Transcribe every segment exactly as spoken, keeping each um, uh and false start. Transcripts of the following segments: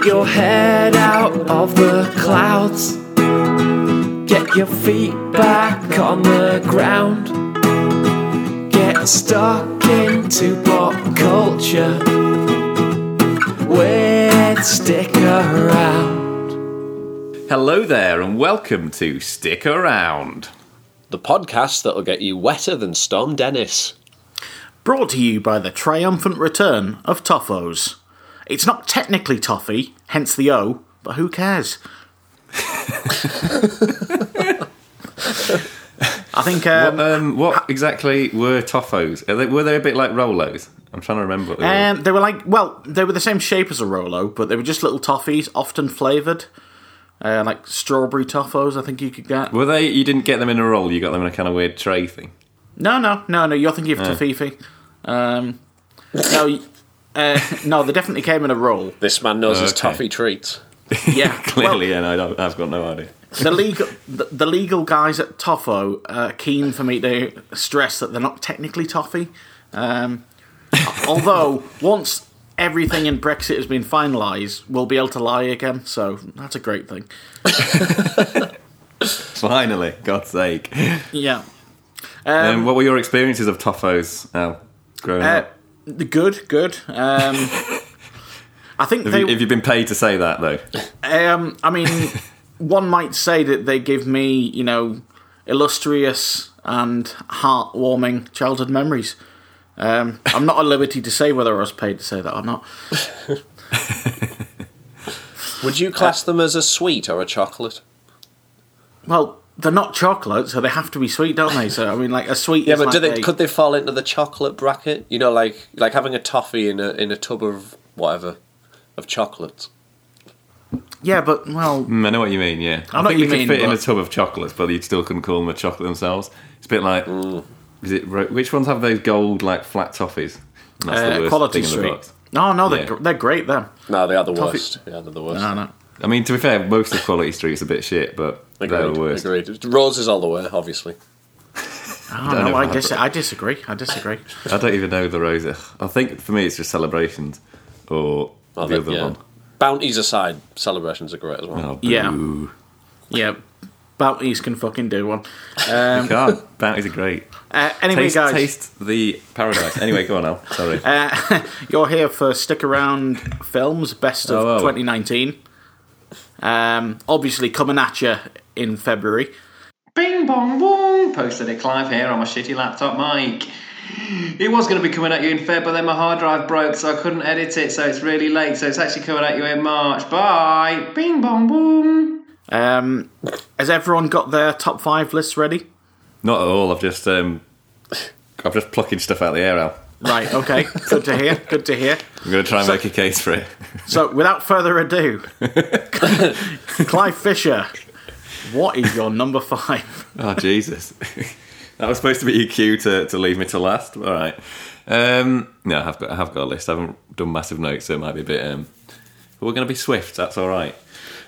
Get your head out of the clouds. Get your feet back on the ground. Get stuck into pop culture with Stick Around. Hello there and welcome to Stick Around, the podcast that'll get you wetter than Storm Dennis. Brought to you by the triumphant return of Toffos. It's not technically toffee, hence the O, but who cares? I think. Um, what, um, what exactly were toffos? Are they, were they a bit like Rolos? I'm trying to remember. What they, um, were. they were like, well, they were the same shape as a Rolo, but they were just little toffees, often flavoured, uh, like strawberry toffos. I think you could get. Were they? You didn't get them in a roll. You got them in a kind of weird tray thing. No, no, no, no. You're thinking of oh. toffee. Um, no. Uh, no, they definitely came in a roll. This man knows oh, okay. his toffee treats. Yeah, clearly, well, yeah, no, I've got no idea. The legal, the, the legal guys at Toffo are keen for me to stress that they're not technically toffee. Um, although, once everything in Brexit has been finalised, we'll be able to lie again, so that's a great thing. Finally, God's sake. Yeah. Um, um, what were your experiences of Toffos uh, growing uh, up? Good, good. Um, I think have they. You, have you been paid to say that though? Um, I mean, one might say that they give me, you know, illustrious and heartwarming childhood memories. Um, I'm not at liberty to say whether I was paid to say that or not. Would you class uh, them as a sweet or a chocolate? Well, they're not chocolate, so they have to be sweet, don't they? So I mean, like a sweet. Yeah, is but like do they? A... Could they fall into the chocolate bracket? You know, like like having a toffee in a in a tub of whatever of chocolates. Yeah, but well, mm, I know what you mean. Yeah, I, I know think what you they mean, could fit but... in a tub of chocolates, but you still couldn't call them a chocolate themselves. It's a bit like, mm. is it which ones have those gold like flat toffees? And that's uh, the worst Quality thing in the box. No, no, they're yeah. they're great. Then no, they are the toffee. worst. Yeah, they're the worst. No, no. I mean, to be fair, most of Quality Street's a bit shit, but agreed, they're the worst. Agreed. Roses all the way, obviously. I don't know. I, dis- I disagree. I disagree. I don't even know the roses. I think for me it's just celebrations or I the think, other yeah. one. Bounties aside, celebrations are great as well. Oh, yeah. Yeah. Bounties can fucking do one. Um, God, bounties are great. Uh, anyway, taste, guys. Taste the paradise. Anyway, go on, Al. Sorry. Uh, you're here for Stick Around Films, Best of oh, oh. twenty nineteen. Um, obviously coming at you in February. Bing bong bong, posted it live here on my shitty laptop mic. It was going to be coming at you in Feb, but then my hard drive broke, so I couldn't edit it, so it's really late, so it's actually coming at you in March. Bye. Bing bong bong. Um, has everyone got their top five lists ready? Not at all. I've just um, I've just plucking stuff out of the air, Al. Right, okay. Good to hear. Good to hear. I'm going to try and so, make a case for it. So, without further ado, Clive Fisher, what is your number five? Oh, Jesus. That was supposed to be your cue to, to leave me to last. All right. Um, no, I have, got, I have got a list. I haven't done massive notes, so it might be a bit... Um, but we're going to be swift. That's all right.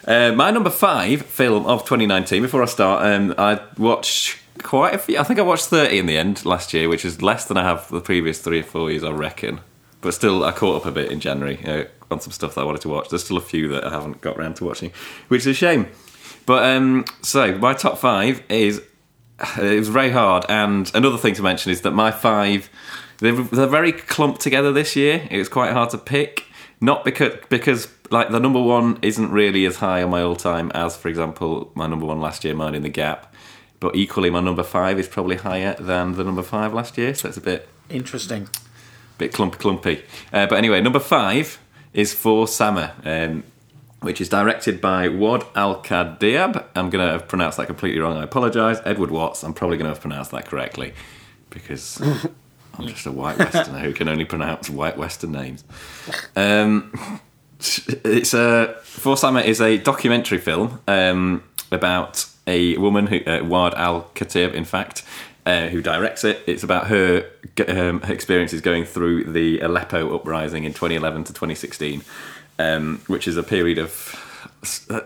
Uh, my number five film of twenty nineteen, before I start, um, I watched... Quite a few. I think I watched thirty in the end last year, which is less than I have the previous three or four years, I reckon. But still, I caught up a bit in January you know, on some stuff that I wanted to watch. There's still a few that I haven't got around to watching, which is a shame. But um, so my top five is it was very hard. And another thing to mention is that my five they're, they're very clumped together this year. It was quite hard to pick, not because because like the number one isn't really as high on my all time as, for example, my number one last year, Mind in the Gap. But equally, my number five is probably higher than the number five last year, so it's a bit... Interesting. A bit clumpy, clumpy. Uh, but anyway, number five is For Sama, um, which is directed by Waad Al-Kateab. I'm going to have pronounced that completely wrong, I apologise. Edward Watts, I'm probably going to have pronounced that correctly, because I'm just a white Westerner who can only pronounce white Western names. Um, it's a, For Sama is a documentary film um, about... A woman, who uh, Waad Al-Kateab, in fact, uh, who directs it. It's about her, um, her experiences going through the Aleppo uprising in twenty eleven to twenty sixteen, um, which is a period of...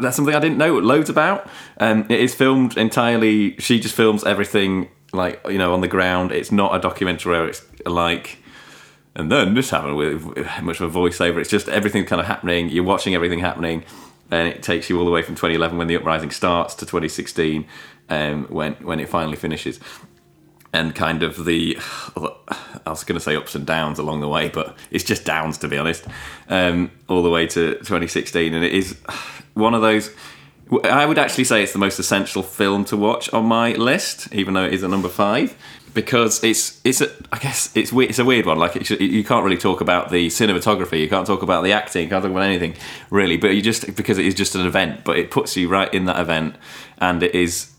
That's something I didn't know loads about. Um, it is filmed entirely... She just films everything, like, you know, on the ground. It's not a documentary where it's like... And then this happened with, with much of a voiceover. It's just everything kind of happening. You're watching everything happening, and it takes you all the way from twenty eleven when the uprising starts to twenty sixteen um, when when it finally finishes. And kind of the, I was going to say ups and downs along the way, but it's just downs, to be honest, um, all the way to twenty sixteen. And it is one of those, I would actually say it's the most essential film to watch on my list, even though it is at number five. Because it's it's a, I guess it's weird, it's a weird one. Like it should, you can't really talk about the cinematography, you can't talk about the acting, you can't talk about anything really. But you just because it is just an event, but it puts you right in that event, and it is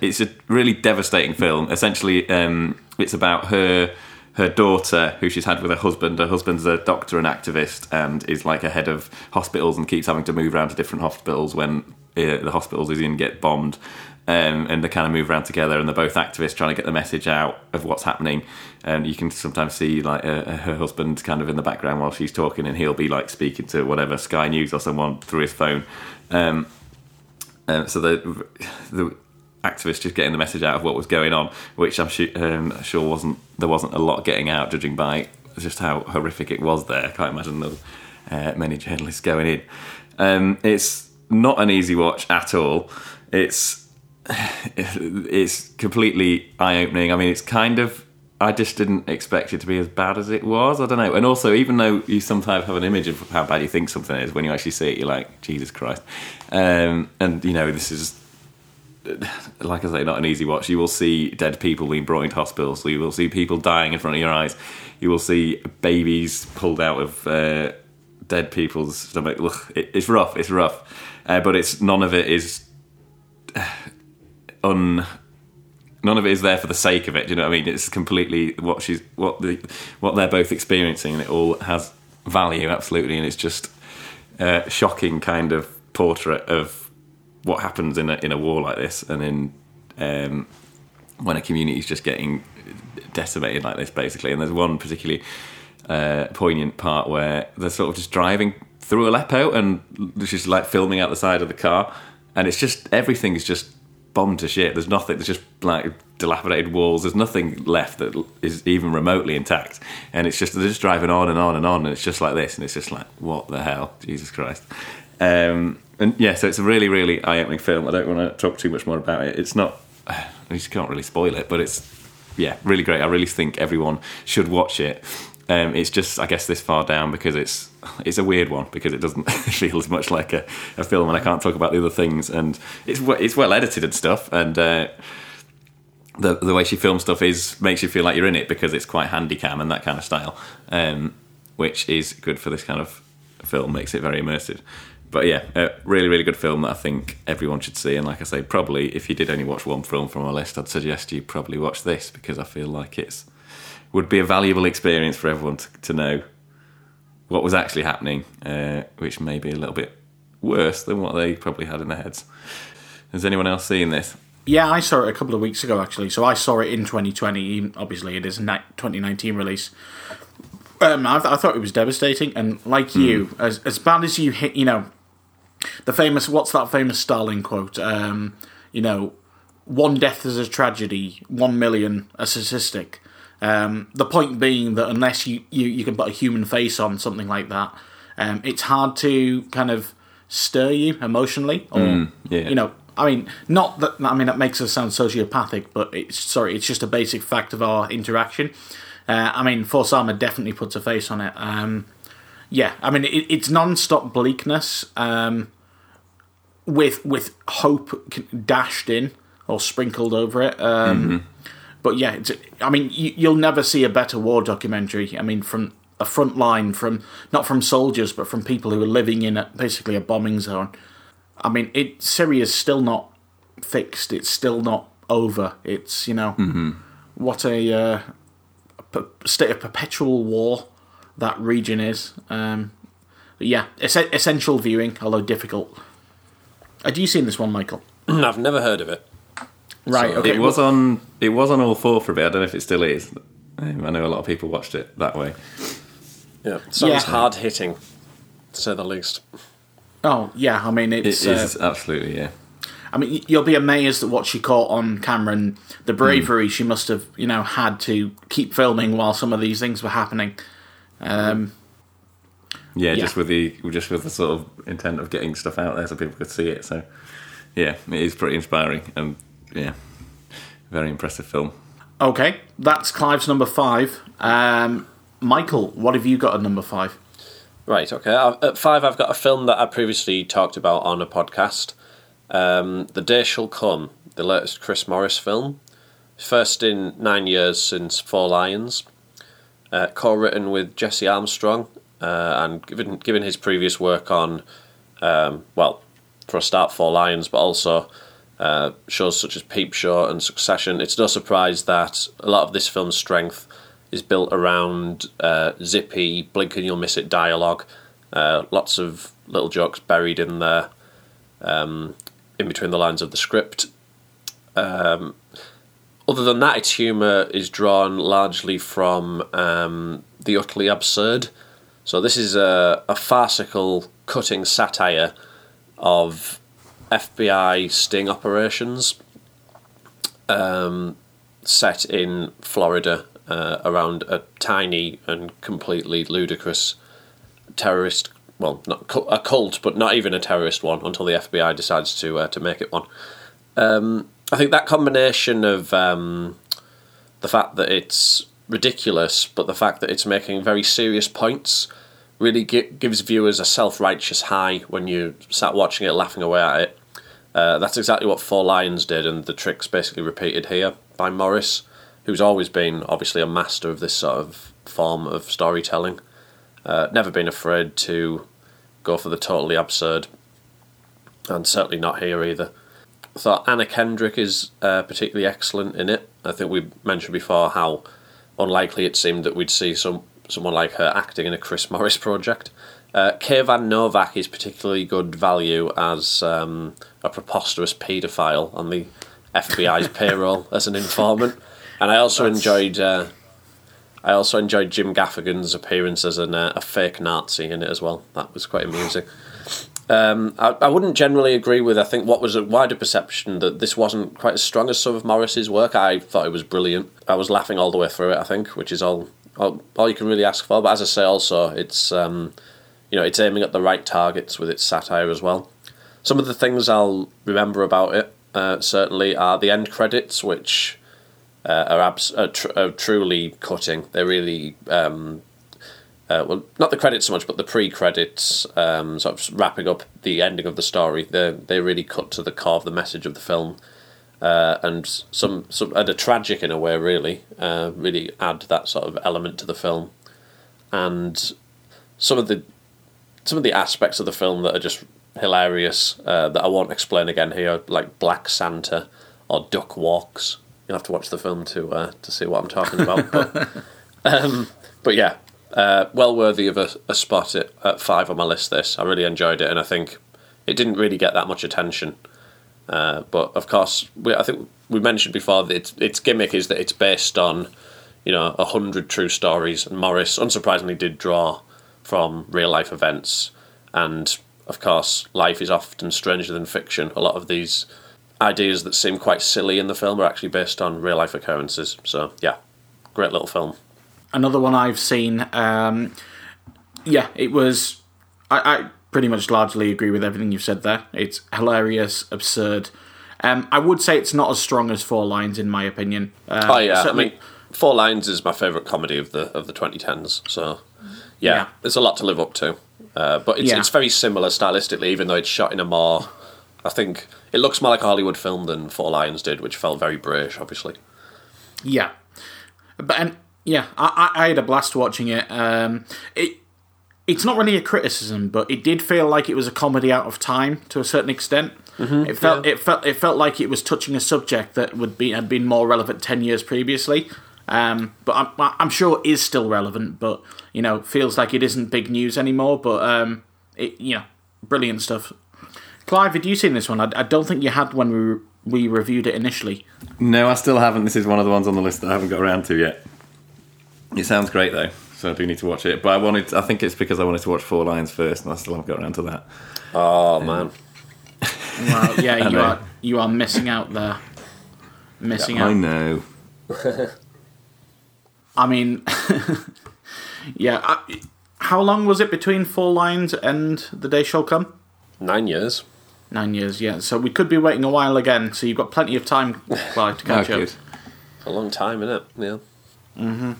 it's a really devastating film. Essentially, um, it's about her her daughter who she's had with her husband. Her husband's a doctor and activist, and is like a head of hospitals and keeps having to move around to different hospitals when uh, the hospitals he's in get bombed. Um, and they kind of move around together, and they're both activists trying to get the message out of what's happening. And you can sometimes see like uh, her husband kind of in the background while she's talking, and he'll be like speaking to whatever Sky News or someone through his phone. Um, uh, so the the activists just getting the message out of what was going on, which I'm sure, um, sure wasn't there wasn't a lot getting out, judging by just how horrific it was there. I can't imagine there was, uh, many journalists going in. Um, it's not an easy watch at all. It's It's completely eye-opening. I mean, it's kind of... I just didn't expect it to be as bad as it was. I don't know. And also, even though you sometimes have an image of how bad you think something is, when you actually see it, you're like, Jesus Christ. Um, and, you know, this is, like I say, not an easy watch. You will see dead people being brought into hospitals. So you will see people dying in front of your eyes. You will see babies pulled out of uh, dead people's stomach. Ugh, it, it's rough. It's rough. Uh, but it's none of it is... Un, none of it is there for the sake of it. Do you know what I mean? It's completely what she's, what the, what they're both experiencing, and it all has value absolutely. And it's just a shocking kind of portrait of what happens in a in a war like this, and in um, when a community is just getting decimated like this, basically. And there's one particularly uh, poignant part where they're sort of just driving through Aleppo, and she's like filming out the side of the car, and it's just everything is just bombed to shit. There's nothing. There's just like dilapidated walls. There's nothing left that is even remotely intact. And it's just they're just driving on and on and on. And it's just like this. And it's just like, what the hell, Jesus Christ. Um, and yeah, so it's a really, really eye-opening film. I don't want to talk too much more about it. It's not. I just can't really spoil it. But it's yeah, really great. I really think everyone should watch it. Um, it's just, I guess, this far down because it's it's a weird one because it doesn't feel as much like a, a film, and I can't talk about the other things. And it's it's well edited and stuff, and uh, the the way she films stuff is makes you feel like you're in it because it's quite handy cam and that kind of style, um, which is good for this kind of film, makes it very immersive. But yeah, a really, really good film that I think everyone should see. And like I say, probably if you did only watch one film from our list, I'd suggest you probably watch this because I feel like it's would be a valuable experience for everyone to, to know what was actually happening, uh, which may be a little bit worse than what they probably had in their heads. Has anyone else seen this? Yeah, I saw it a couple of weeks ago, actually. So I saw it in twenty twenty. Obviously, it is a twenty nineteen release. Um, I, th- I thought it was devastating. And like mm. you, as, as bad as you hit, you know, the famous, what's that famous Stalin quote? Um, you know, one death is a tragedy, one million a statistic. Um, the point being that unless you, you, you can put a human face on something like that, um, it's hard to kind of stir you emotionally. Or, mm, yeah. You know, I mean, not that I mean that makes us sound sociopathic, but it's sorry, it's just a basic fact of our interaction. Uh, I mean, Force Armour definitely puts a face on it. Um, yeah, I mean, it, it's non-stop bleakness um, with with hope dashed in or sprinkled over it. Um, mm-hmm. But yeah, it's, I mean, you, you'll never see a better war documentary. I mean, from a front line, from not from soldiers, but from people who are living in a, basically a bombing zone. I mean, it Syria's still not fixed. It's still not over. It's, you know, mm-hmm. what a, uh, a per- state of perpetual war that region is. Um, yeah, es- essential viewing, although difficult. Had you seen this one, Michael? I've never heard of it. Right. So okay. It was on. It was on All Four for a bit. I don't know if it still is. I know a lot of people watched it that way. Yeah. So yeah. It's hard hitting, to say the least. Oh yeah. I mean, it's it is uh, absolutely yeah. I mean, you'll be amazed at what she caught on camera and the bravery mm. she must have, you know, had to keep filming while some of these things were happening. Um, yeah, yeah, just with the just with the sort of intent of getting stuff out there so people could see it. So yeah, it is pretty inspiring, and yeah, very impressive film. Okay, that's Clive's number five. Um, Michael, what have you got at number five? Right, okay. At five, I've got a film that I previously talked about on a podcast. Um, The Day Shall Come, the latest Chris Morris film. First in nine years since Four Lions. Uh, co-written with Jesse Armstrong, uh, and given, given his previous work on, um, well, for a start, Four Lions, but also uh, shows such as Peep Show and Succession, it's no surprise that a lot of this film's strength is built around uh, zippy, blink-and-you'll-miss-it dialogue. Uh, lots of little jokes buried in there, um, in between the lines of the script. Um, other than that, its humour is drawn largely from um, the utterly absurd. So this is a, a farcical, cutting satire of F B I sting operations um, set in Florida, Uh, around a tiny and completely ludicrous terrorist, well, not cu- a cult, but not even a terrorist one, until the F B I decides to uh, to make it one. Um, I think that combination of um, the fact that it's ridiculous, but the fact that it's making very serious points, really gi- gives viewers a self-righteous high when you sat watching it, laughing away at it. Uh, that's exactly what Four Lions did, and the trick's basically repeated here by Morris, who's always been, obviously, a master of this sort of form of storytelling. Uh, never been afraid to go for the totally absurd, and certainly not here either. I thought Anna Kendrick is uh, particularly excellent in it. I think we mentioned before how unlikely it seemed that we'd see some someone like her acting in a Chris Morris project. Uh, Kay Van Novak is particularly good value as um, a preposterous paedophile on the F B I's payroll as an informant. And I also That's... enjoyed, uh, I also enjoyed Jim Gaffigan's appearance as an, uh, a fake Nazi in it as well. That was quite amusing. Um, I, I wouldn't generally agree with, I think, what was a wider perception that this wasn't quite as strong as some of Morris's work. I thought it was brilliant. I was laughing all the way through it, I think, which is all all, all you can really ask for. But as I say, also it's um, you know, it's aiming at the right targets with its satire as well. Some of the things I'll remember about it uh, certainly are the end credits, which. Uh, are, abs- are, tr- are truly cutting. They're really, um, uh, well, not the credits so much, but the pre-credits, um, sort of wrapping up the ending of the story. They they really cut to the core of the message of the film, uh, and some some and a tragic in a way. Really, uh, really add that sort of element to the film, and some of the some of the aspects of the film that are just hilarious uh, that I won't explain again here, like Black Santa or duck walks. You'll have to watch the film to uh, to see what I'm talking about. But, um, but yeah, uh, well worthy of a, a spot at, at five on my list, this. I really enjoyed it, and I think it didn't really get that much attention. Uh, but, of course, we, I think we mentioned before that it's, its gimmick is that it's based on, you know, a hundred true stories, and Morris, unsurprisingly, did draw from real-life events. And, of course, life is often stranger than fiction. A lot of these ideas that seem quite silly in the film are actually based on real life occurrences. So yeah, great little film. Another one I've seen. Um, yeah, it was. I, I pretty much largely agree with everything you've said there. It's hilarious, absurd. Um, I would say it's not as strong as Four Lions, in my opinion. Um, oh yeah, certainly... I mean, Four Lions is my favourite comedy of the of the twenty tens. So yeah, yeah. There's a lot to live up to. Uh, but it's yeah. it's very similar stylistically, even though it's shot in a more. I think it looks more like a Hollywood film than Four Lions did, which felt very British, obviously. Yeah. But, and yeah, I, I had a blast watching it. Um, it. It's not really a criticism, but it did feel like it was a comedy out of time to a certain extent. Mm-hmm, it felt yeah. it felt it felt like it was touching a subject that would be had been more relevant ten years previously. Um, but I'm, I'm sure it is still relevant, but you know, feels like it isn't big news anymore. But um, it you know, brilliant stuff. Clive, had you seen this one? I, I don't think you had when we re- we reviewed it initially. No, I still haven't. This is one of the ones on the list that I haven't got around to yet. It sounds great, though, so I do need to watch it. But I wanted to, I think it's because I wanted to watch Four Lions first, and I still haven't got around to that. Oh, um, man. Well, yeah, you are, you are missing out there. Missing yeah, out. I know. I mean... Yeah. I, how long was it between Four Lions and The Day Shall Come? Nine years. Nine years, yeah. So we could be waiting a while again. So you've got plenty of time, Clyde, to catch no, up. A long time, isn't it? Yeah. Mm-hmm.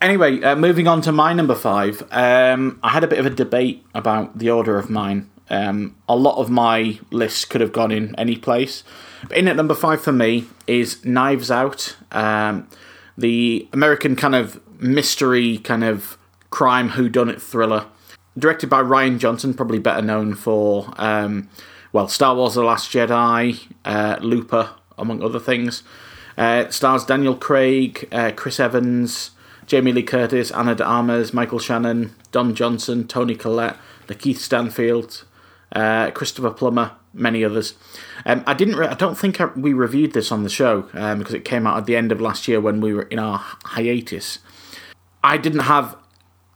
Anyway, uh, moving on to my number five. Um, I had a bit of a debate about the order of mine. Um, a lot of my lists could have gone in any place. But in at number five for me is Knives Out, um, the American kind of mystery, kind of crime whodunit thriller. Directed by Ryan Johnson, probably better known for, um, well, Star Wars The Last Jedi, uh, Looper, among other things. Uh, it stars Daniel Craig, uh, Chris Evans, Jamie Lee Curtis, Anna D'Armes, Michael Shannon, Don Johnson, Tony Collette, the Keith Stanfield, uh, Christopher Plummer, many others. Um, I didn't. Re- I don't think I, we reviewed this on the show um, because it came out at the end of last year when we were in our hiatus. I didn't have.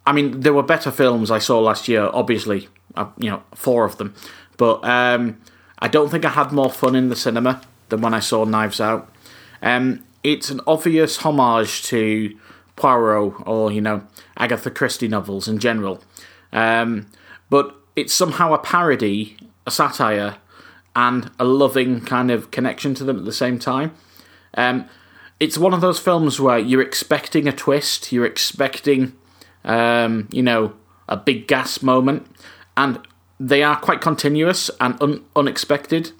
I mean, there were better films I saw last year. Obviously, I, you know, four of them, but um, I don't think I had more fun in the cinema than when I saw Knives Out. Um, it's an obvious homage to Poirot or, you know, Agatha Christie novels in general. Um, but it's somehow a parody, a satire, and a loving kind of connection to them at the same time. Um, it's one of those films where you're expecting a twist, you're expecting, um, you know, a big gas moment, and they are quite continuous and un- unexpected.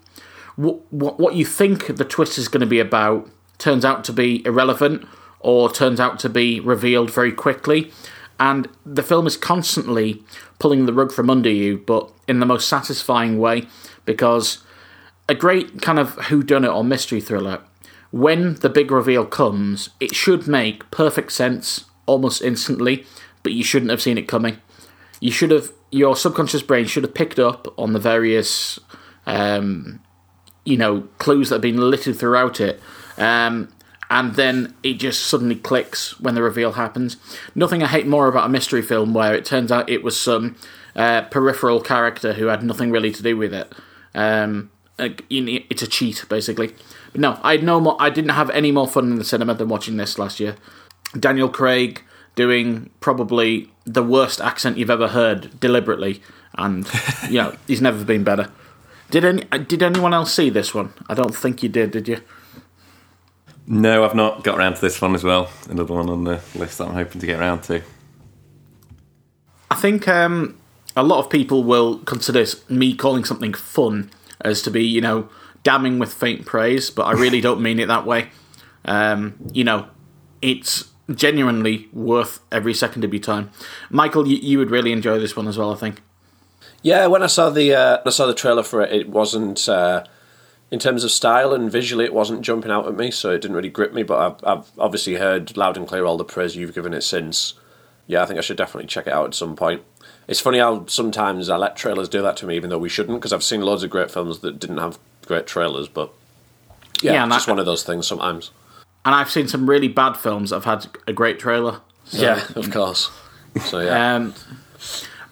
What, what, what you think the twist is going to be about turns out to be irrelevant, or turns out to be revealed very quickly. And the film is constantly pulling the rug from under you, but in the most satisfying way, because a great kind of whodunit or mystery thriller, when the big reveal comes, it should make perfect sense almost instantly, but you shouldn't have seen it coming. You should have, your subconscious brain should have picked up on the various, um, you know, clues that have been littered throughout it. Um... And then it just suddenly clicks when the reveal happens. Nothing I hate more about a mystery film where it turns out it was some uh, peripheral character who had nothing really to do with it. Um, it's a cheat, basically. But no, I had no more. I didn't have any more fun in the cinema than watching this last year. Daniel Craig doing probably the worst accent you've ever heard deliberately, and you know he's never been better. Did any? Did anyone else see this one? I don't think you did. Did you? No, I've not got around to this one as well. Another one on the list that I'm hoping to get around to. I think um, a lot of people will consider me calling something fun as to be, you know, damning with faint praise, but I really don't mean it that way. Um, you know, it's genuinely worth every second of your time. Michael, you, you would really enjoy this one as well, I think. Yeah, when I saw the uh, I saw the trailer for it, it wasn't. Uh... In terms of style and visually, it wasn't jumping out at me, so it didn't really grip me, but I've, I've obviously heard loud and clear all the praise you've given it since. Yeah, I think I should definitely check it out at some point. It's funny how sometimes I let trailers do that to me, even though we shouldn't, because I've seen loads of great films that didn't have great trailers, but yeah, yeah just I, one of those things sometimes. And I've seen some really bad films that have had a great trailer. So. Yeah, of course. So, yeah. Um,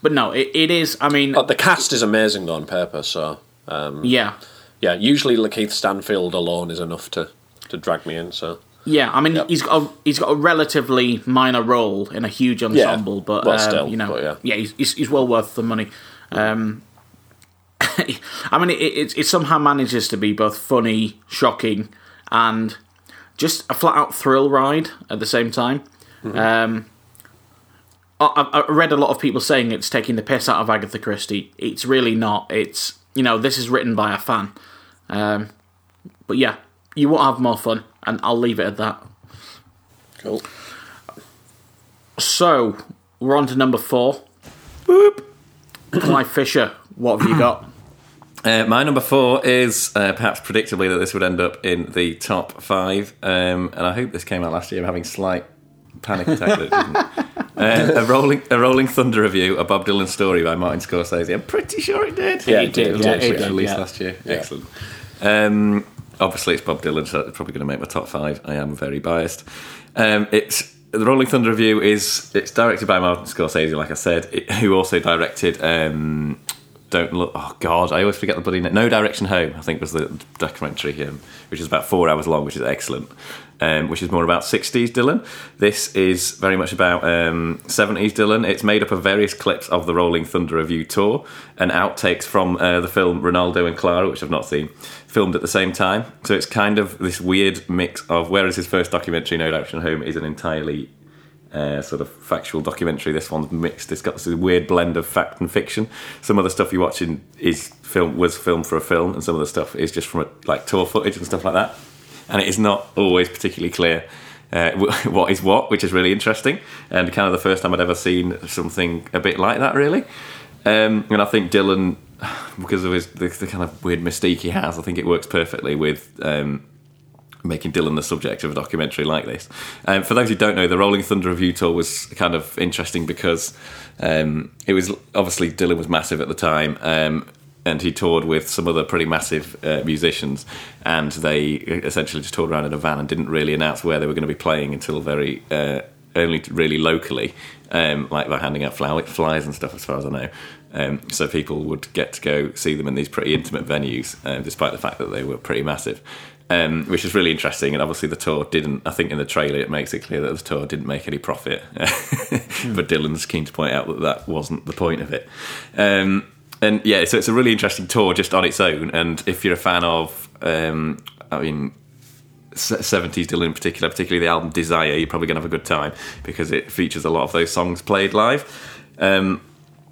but no, it, it is, I mean... Oh, the cast is amazing, though, on paper, so... Um, yeah. Yeah, usually Keith Stanfield alone is enough to, to drag me in. So yeah, I mean yep. he's got a, he's got a relatively minor role in a huge ensemble, yeah, but well, um, still, you know, but yeah, yeah, he's, he's well worth the money. Um, I mean, it, it it somehow manages to be both funny, shocking, and just a flat out thrill ride at the same time. Mm-hmm. Um, I, I read a lot of people saying it's taking the piss out of Agatha Christie. It's really not. It's you know this is written by a fan. Um, but yeah, you won't have more fun, and I'll leave it at that. Cool. So, we're on to number four. Boop. Clive Fisher, what have you got? Uh, my number four is, uh, perhaps predictably, that this would end up in the top five, um, and I hope this came out last year. I'm having slight panic attack that it didn't. Uh, a rolling, a Rolling Thunder Review, a Bob Dylan story by Martin Scorsese. I'm pretty sure it did. Yeah, it did. It was yeah, it did, released yeah. last year. Yeah. Excellent. Um, obviously, it's Bob Dylan, so it's probably going to make my top five. I am very biased. Um, it's the Rolling Thunder Review is it's directed by Martin Scorsese, like I said, it, who also directed. Um, Don't look. Oh God, I always forget the bloody name. No Direction Home, I think, was the documentary, um, which is about four hours long, which is excellent. um, which is more about sixties Dylan. This is very much about um, seventies Dylan. It's made up of various clips of the Rolling Thunder Review tour and outtakes from uh, the film Ronaldo and Clara, which I've not seen, filmed at the same time. So it's kind of this weird mix of, whereas his first documentary, No Direction Home, is an entirely Uh, sort of factual documentary, this one's mixed. It's got this weird blend of fact and fiction. Some of the stuff you're watching is film was filmed for a film, and some of the stuff is just from a, like tour footage and stuff like that. And it is not always particularly clear uh, what is what, which is really interesting. And kind of the first time I'd ever seen something a bit like that, really. Um, and I think Dylan, because of his the, the kind of weird mystique he has, I think it works perfectly with. Um, making Dylan the subject of a documentary like this. Um, for those who don't know, the Rolling Thunder Review tour was kind of interesting because um, it was obviously Dylan was massive at the time, um, and he toured with some other pretty massive uh, musicians, and they essentially just toured around in a van and didn't really announce where they were going to be playing until very uh, only really locally, um, like by handing out flower flyers and stuff, as far as I know. Um, so people would get to go see them in these pretty intimate venues, uh, despite the fact that they were pretty massive. Um, which is really interesting, and obviously the tour didn't. I think in the trailer it makes it clear that the tour didn't make any profit, mm. but Dylan's keen to point out that that wasn't the point of it. Um, and yeah, so it's a really interesting tour just on its own. And if you're a fan of, um, I mean, seventies Dylan in particular, particularly the album Desire, you're probably going to have a good time because it features a lot of those songs played live. Um,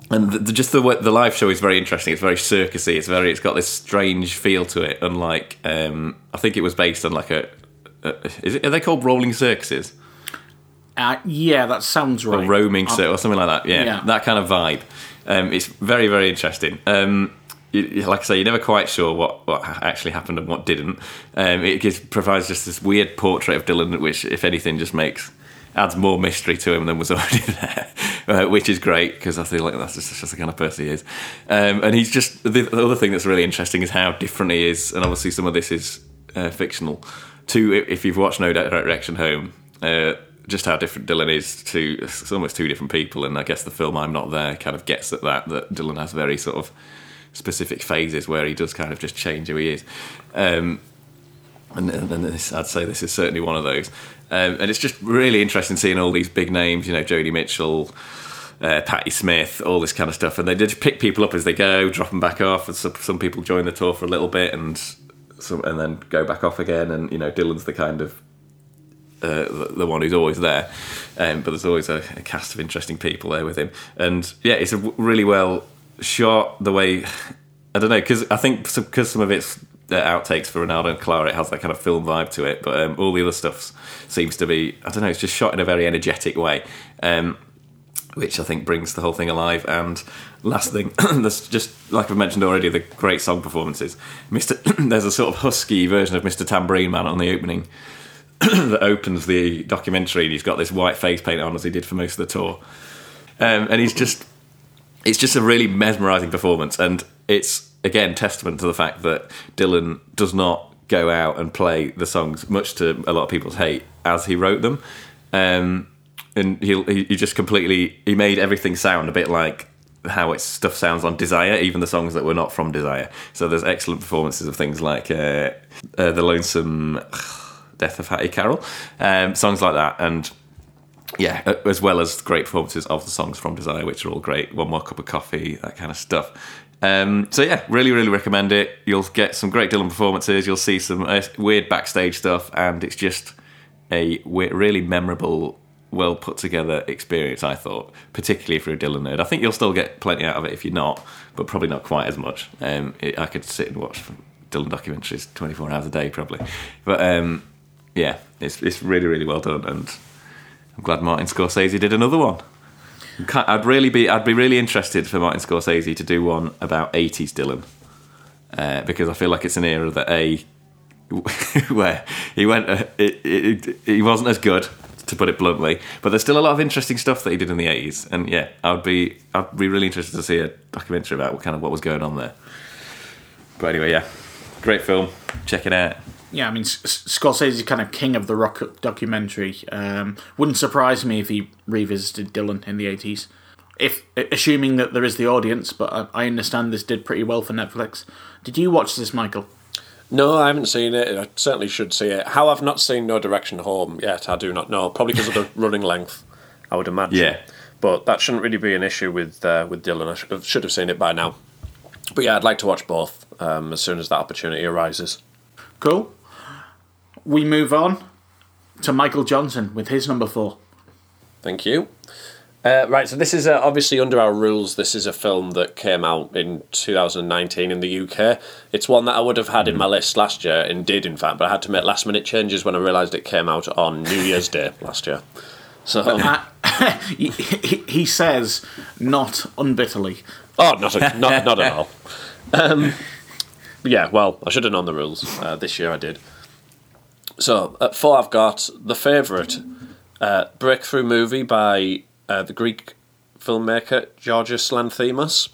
And the, just the the live show is very interesting. It's very circusy. It's very. It's got this strange feel to it. Unlike, um, I think it was based on like a. a is it, are they called rolling circuses? Uh, yeah, that sounds right. A roaming circus or something like that. Yeah, yeah. That kind of vibe. Um, it's very very interesting. Um, you, like I say, you're never quite sure what, what actually happened and what didn't. Um, it gives, provides just this weird portrait of Dylan, which, if anything, just makes. Adds more mystery to him than was already there, uh, which is great because I feel like that's just, just the kind of person he is. Um, and he's just... The, the other thing that's really interesting is how different he is, and obviously some of this is uh, fictional, to, if you've watched No Direction Home, uh, just how different Dylan is to... It's almost two different people, and I guess the film I'm Not There kind of gets at that, that Dylan has very sort of specific phases where he does kind of just change who he is. Um, and and this, I'd say this is certainly one of those. Um, and it's just really interesting seeing all these big names, you know, Joni Mitchell, uh, Patti Smith, all this kind of stuff. And they just pick people up as they go, drop them back off. And so, some people join the tour for a little bit and some, and then go back off again. And, you know, Dylan's the kind of uh, the, the one who's always there. Um, but there's always a, a cast of interesting people there with him. And, yeah, it's a really well shot the way... I don't know, because I think because some of it's... The outtakes for Ronaldo and Clara, it has that kind of film vibe to it, but um, all the other stuff seems to be, I don't know, it's just shot in a very energetic way, um, which I think brings the whole thing alive. And last thing, that's just like I've mentioned already, the great song performances. Mister There's a sort of husky version of Mister Tambourine Man on the opening that opens the documentary, and he's got this white face paint on as he did for most of the tour, um, and he's just, it's just a really mesmerising performance, and it's again, testament to the fact that Dylan does not go out and play the songs, much to a lot of people's hate, as he wrote them. Um, and he, he just completely... He made everything sound a bit like how it's, stuff sounds on Desire, even the songs that were not from Desire. So there's excellent performances of things like uh, uh, The Lonesome Death of Hattie Carroll, um, songs like that, and... Yeah, as well as great performances of the songs from Desire, which are all great. One More Cup of Coffee, that kind of stuff. Um, so yeah, really, really recommend it. You'll get some great Dylan performances. You'll see some uh, weird backstage stuff, and it's just a weird, really memorable, well put together experience, I thought, particularly if you're a Dylan nerd. I think you'll still get plenty out of it if you're not, but probably not quite as much. Um, it, I could sit and watch Dylan documentaries twenty-four hours a day, probably. But um, yeah, it's it's really, really well done, and I'm glad Martin Scorsese did another one. I'd really be I'd be really interested for Martin Scorsese to do one about eighties Dylan, uh, because I feel like it's an era that a where he went uh, it, it, he wasn't as good, to put it bluntly, but there's still a lot of interesting stuff that he did in the eighties, and yeah, I'd be I'd be really interested to see a documentary about what kind of what was going on there. But anyway, yeah, great film. Check it out. Yeah, I mean, Scorsese is kind of king of the rock documentary. Um, wouldn't surprise me if he revisited Dylan in the eighties, if assuming that there is the audience. But I understand this did pretty well for Netflix. Did you watch this, Michael? No, I haven't seen it. I certainly should see it. How I've not seen No Direction Home yet, I do not know. Probably because of the running length, I would imagine. Yeah. But that shouldn't really be an issue with uh, with Dylan. I should have, should have seen it by now. But yeah, I'd like to watch both um, as soon as that opportunity arises. Cool. We move on to Michael Johnson with his number four. Thank you. Uh, right, so this is uh, obviously under our rules. This is a film that came out in two thousand nineteen in the U K. It's one that I would have had in my list last year, and did in fact, but I had to make last minute changes when I realised it came out on New Year's Day last year. So um, uh, he, he says, not unbitterly. Oh, not a, not not at all. Um, yeah, well, I should have known the rules. Uh, this year I did. So at four, I've got The Favourite, uh, breakthrough movie by uh, the Greek filmmaker Georgios Lanthimos,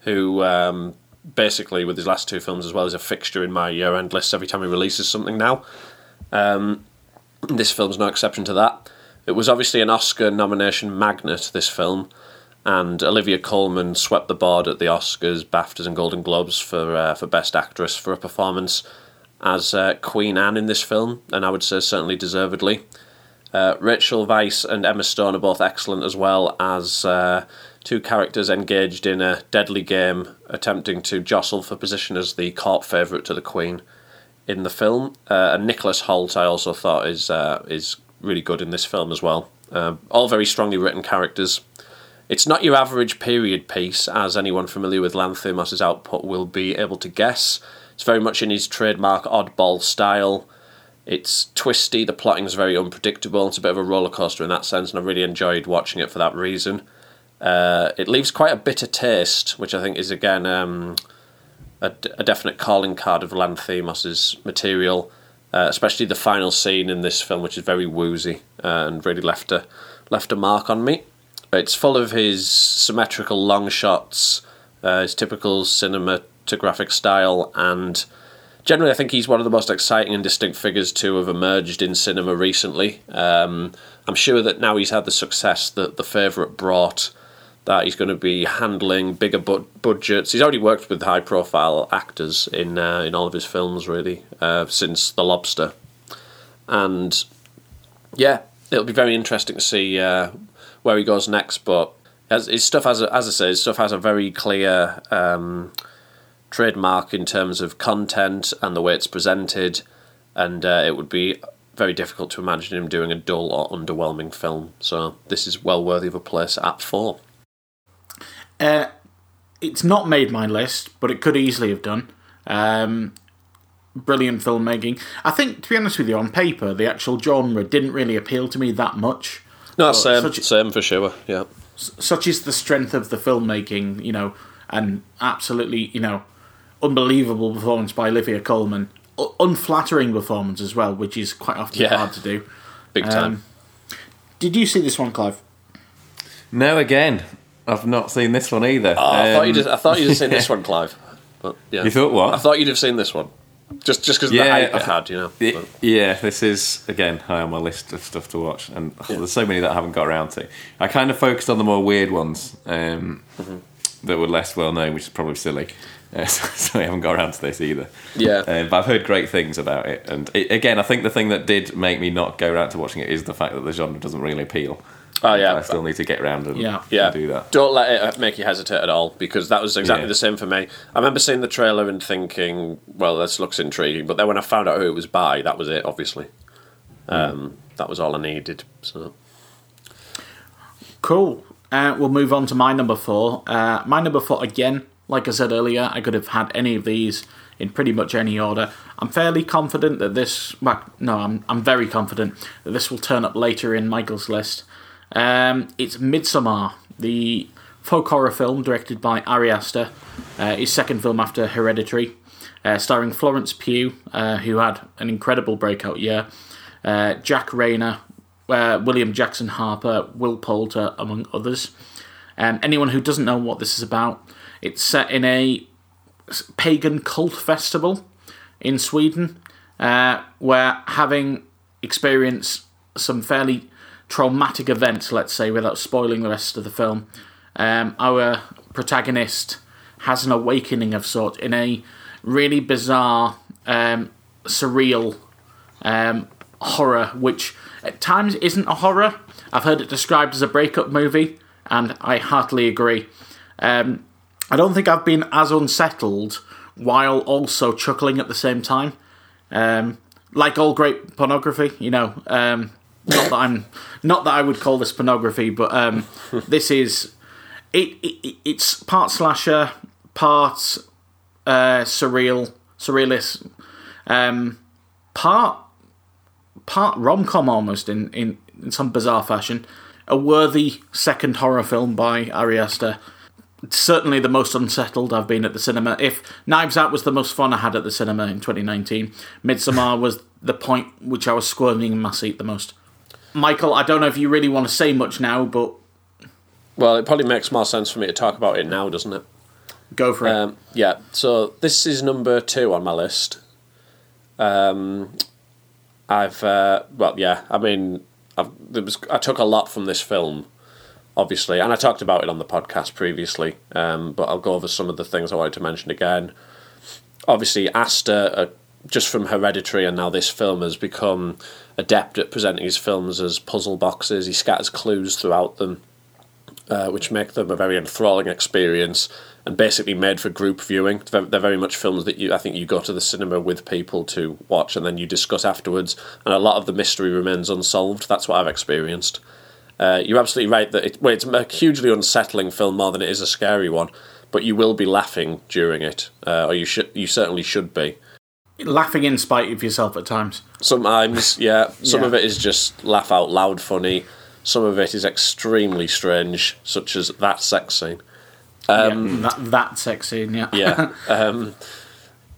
who um, basically, with his last two films as well, is a fixture in my year-end list every time he releases something now. Um, this film's no exception to that. It was obviously an Oscar nomination magnet, this film, and Olivia Colman swept the board at the Oscars, BAFTAs and Golden Globes for uh, for Best Actress for a performance as uh, Queen Anne in this film, and I would say certainly deservedly. Uh, Rachel Weisz and Emma Stone are both excellent, as well as uh, two characters engaged in a deadly game attempting to jostle for position as the court favourite to the Queen in the film. Uh, and Nicholas Hoult, I also thought, is uh, is really good in this film as well. Uh, all very strongly written characters. It's not your average period piece, as anyone familiar with Lanthimos' output will be able to guess. It's very much in his trademark oddball style. It's twisty, the plotting's very unpredictable, it's a bit of a rollercoaster in that sense, and I really enjoyed watching it for that reason. Uh, it leaves quite a bitter taste, which I think is, again, um, a, a definite calling card of Lanthimos' material, uh, especially the final scene in this film, which is very woozy uh, and really left a, left a mark on me. It's full of his symmetrical long shots, uh, his typical cinema to graphic style, and generally I think he's one of the most exciting and distinct figures to have emerged in cinema recently. Um, I'm sure that now he's had the success that The Favourite brought, that he's going to be handling bigger bu- budgets. He's already worked with high profile actors in uh, in all of his films really uh, since The Lobster, and yeah, it'll be very interesting to see uh, where he goes next. But as his stuff has a, as I say his stuff has a very clear um, trademark in terms of content and the way it's presented, and uh, it would be very difficult to imagine him doing a dull or underwhelming film, so this is well worthy of a place at four. Uh, it's not made my list, but it could easily have done. Um, brilliant filmmaking. I think, to be honest with you, on paper the actual genre didn't really appeal to me that much. No, same, same for sure, yeah. Such is the strength of the filmmaking, you know, and absolutely, you know, unbelievable performance by Olivia Colman. U- unflattering performance as well, which is quite often yeah. hard to do. Big time. Um, did you see this one, Clive? No, again. I've not seen this one either. Oh, um, I thought you'd, I thought you'd have seen this one, Clive. But, yeah. You thought what? I thought you'd have seen this one. Just just because yeah, of the hype I had, you know. It, yeah, this is, again, high on my list of stuff to watch. And oh, yeah. there's so many that I haven't got around to. I kind of focused on the more weird ones. Um, mm-hmm. that were less well known, which is probably silly, uh, so, so I haven't got around to this either. Yeah, uh, but I've heard great things about it, and it, again, I think the thing that did make me not go around to watching it is the fact that the genre doesn't really appeal. Oh yeah, I still need to get around and, yeah. Yeah. and do that. Don't let it make you hesitate at all, because that was exactly yeah. the same for me. I remember seeing the trailer and thinking, "Well, this looks intriguing," but then when I found out who it was by, that was it. Obviously, mm. um, that was all I needed. So cool. Uh, we'll move on to my number four. Uh, my number four, again, like I said earlier, I could have had any of these in pretty much any order. I'm fairly confident that this... Well, no, I'm I'm very confident that this will turn up later in Michael's list. Um, it's Midsommar, the folk horror film directed by Ari Aster, uh, his second film after Hereditary, uh, starring Florence Pugh, uh, who had an incredible breakout year, uh, Jack Rayner, Uh, William Jackson Harper, Will Poulter, among others. Um, anyone who doesn't know what this is about, it's set in a pagan cult festival in Sweden, uh, where, having experienced some fairly traumatic events, let's say, without spoiling the rest of the film, um, our protagonist has an awakening of sorts in a really bizarre um, surreal um, horror, which at times isn't a horror. I've heard it described as a breakup movie, and I heartily agree. Um, I don't think I've been as unsettled while also chuckling at the same time. Um, like all great pornography, you know. Um, not that I'm, not that I would call this pornography, but um, this is it, it. It's part slasher, part uh, surreal, surrealist, um, part part rom-com almost in, in, in some bizarre fashion. A worthy second horror film by Ari Aster. Certainly the most unsettled I've been at the cinema. If Knives Out was the most fun I had at the cinema in twenty nineteen, Midsommar was the point which I was squirming in my seat the most. Michael, I don't know if you really want to say much now, but... Well, it probably makes more sense for me to talk about it now, doesn't it? Go for it. Um, yeah, so this is number two on my list. Um, I've... Uh, well, yeah, I mean, I've, there was, I took a lot from this film, obviously, and I talked about it on the podcast previously, um, but I'll go over some of the things I wanted to mention again. Obviously, Aster, uh, just from Hereditary and now this film, has become adept at presenting his films as puzzle boxes. He scatters clues throughout them, uh, which make them a very enthralling experience and basically made for group viewing. They're very much films that you, I think you go to the cinema with people to watch and then you discuss afterwards, and a lot of the mystery remains unsolved. That's what I've experienced. Uh, you're absolutely right that it, well, it's a hugely unsettling film more than it is a scary one, but you will be laughing during it, uh, or you should, you certainly should be. Laughing in spite of yourself at times. Sometimes, yeah. Some yeah. of it is just laugh out loud funny. Some of it is extremely strange, such as that sex scene. Um, yeah, that, that sex scene, yeah. yeah, um,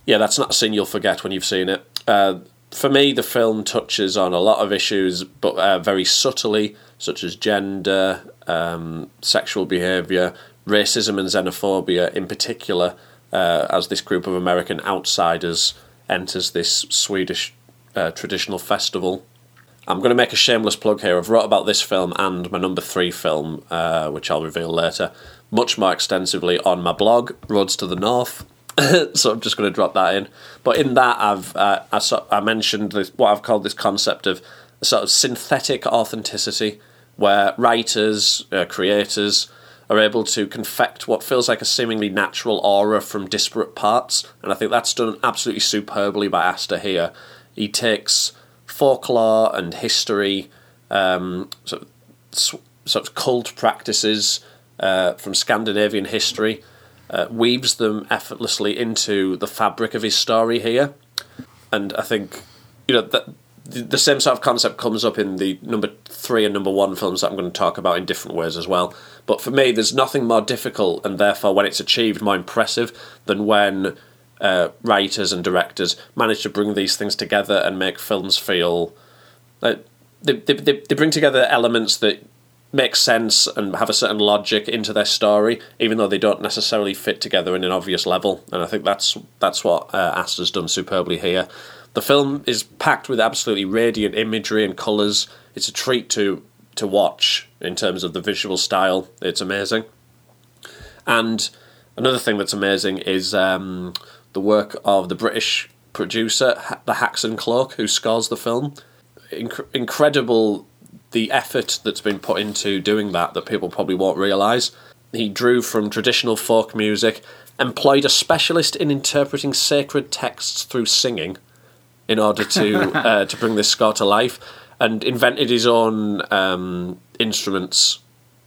yeah, that's not a scene you'll forget when you've seen it. Uh, for me, the film touches on a lot of issues, but uh, very subtly, such as gender, um, sexual behaviour, racism and xenophobia in particular, uh, as this group of American outsiders enters this Swedish uh, traditional festival. I'm going to make a shameless plug here. I've wrote about this film and my number three film, uh, which I'll reveal later, much more extensively on my blog, Roads to the North. So I'm just going to drop that in. But in that, I've uh, I, so- I mentioned this, what I've called this concept of a sort of synthetic authenticity, where writers, uh, creators, are able to confect what feels like a seemingly natural aura from disparate parts, and I think that's done absolutely superbly by Aster here. He takes folklore and history, um, sort of, sort of cult practices uh, from Scandinavian history, uh, weaves them effortlessly into the fabric of his story here, and I think, you know, that the same sort of concept comes up in the number three and number one films that I'm going to talk about in different ways as well. But for me, there's nothing more difficult and therefore, when it's achieved, more impressive than when uh, writers and directors manage to bring these things together and make films feel... Uh, they, they, they bring together elements that make sense and have a certain logic into their story, even though they don't necessarily fit together in an obvious level. And I think that's, that's what uh, Aster's done superbly here. The film is packed with absolutely radiant imagery and colours. It's a treat to to watch in terms of the visual style. It's amazing. And another thing that's amazing is um, the work of the British producer, the Haxan Cloak, who scores the film. Inc- incredible the effort that's been put into doing that, that people probably won't realise. He drew from traditional folk music, employed a specialist in interpreting sacred texts through singing, in order to uh, to bring this score to life, and invented his own um, instruments,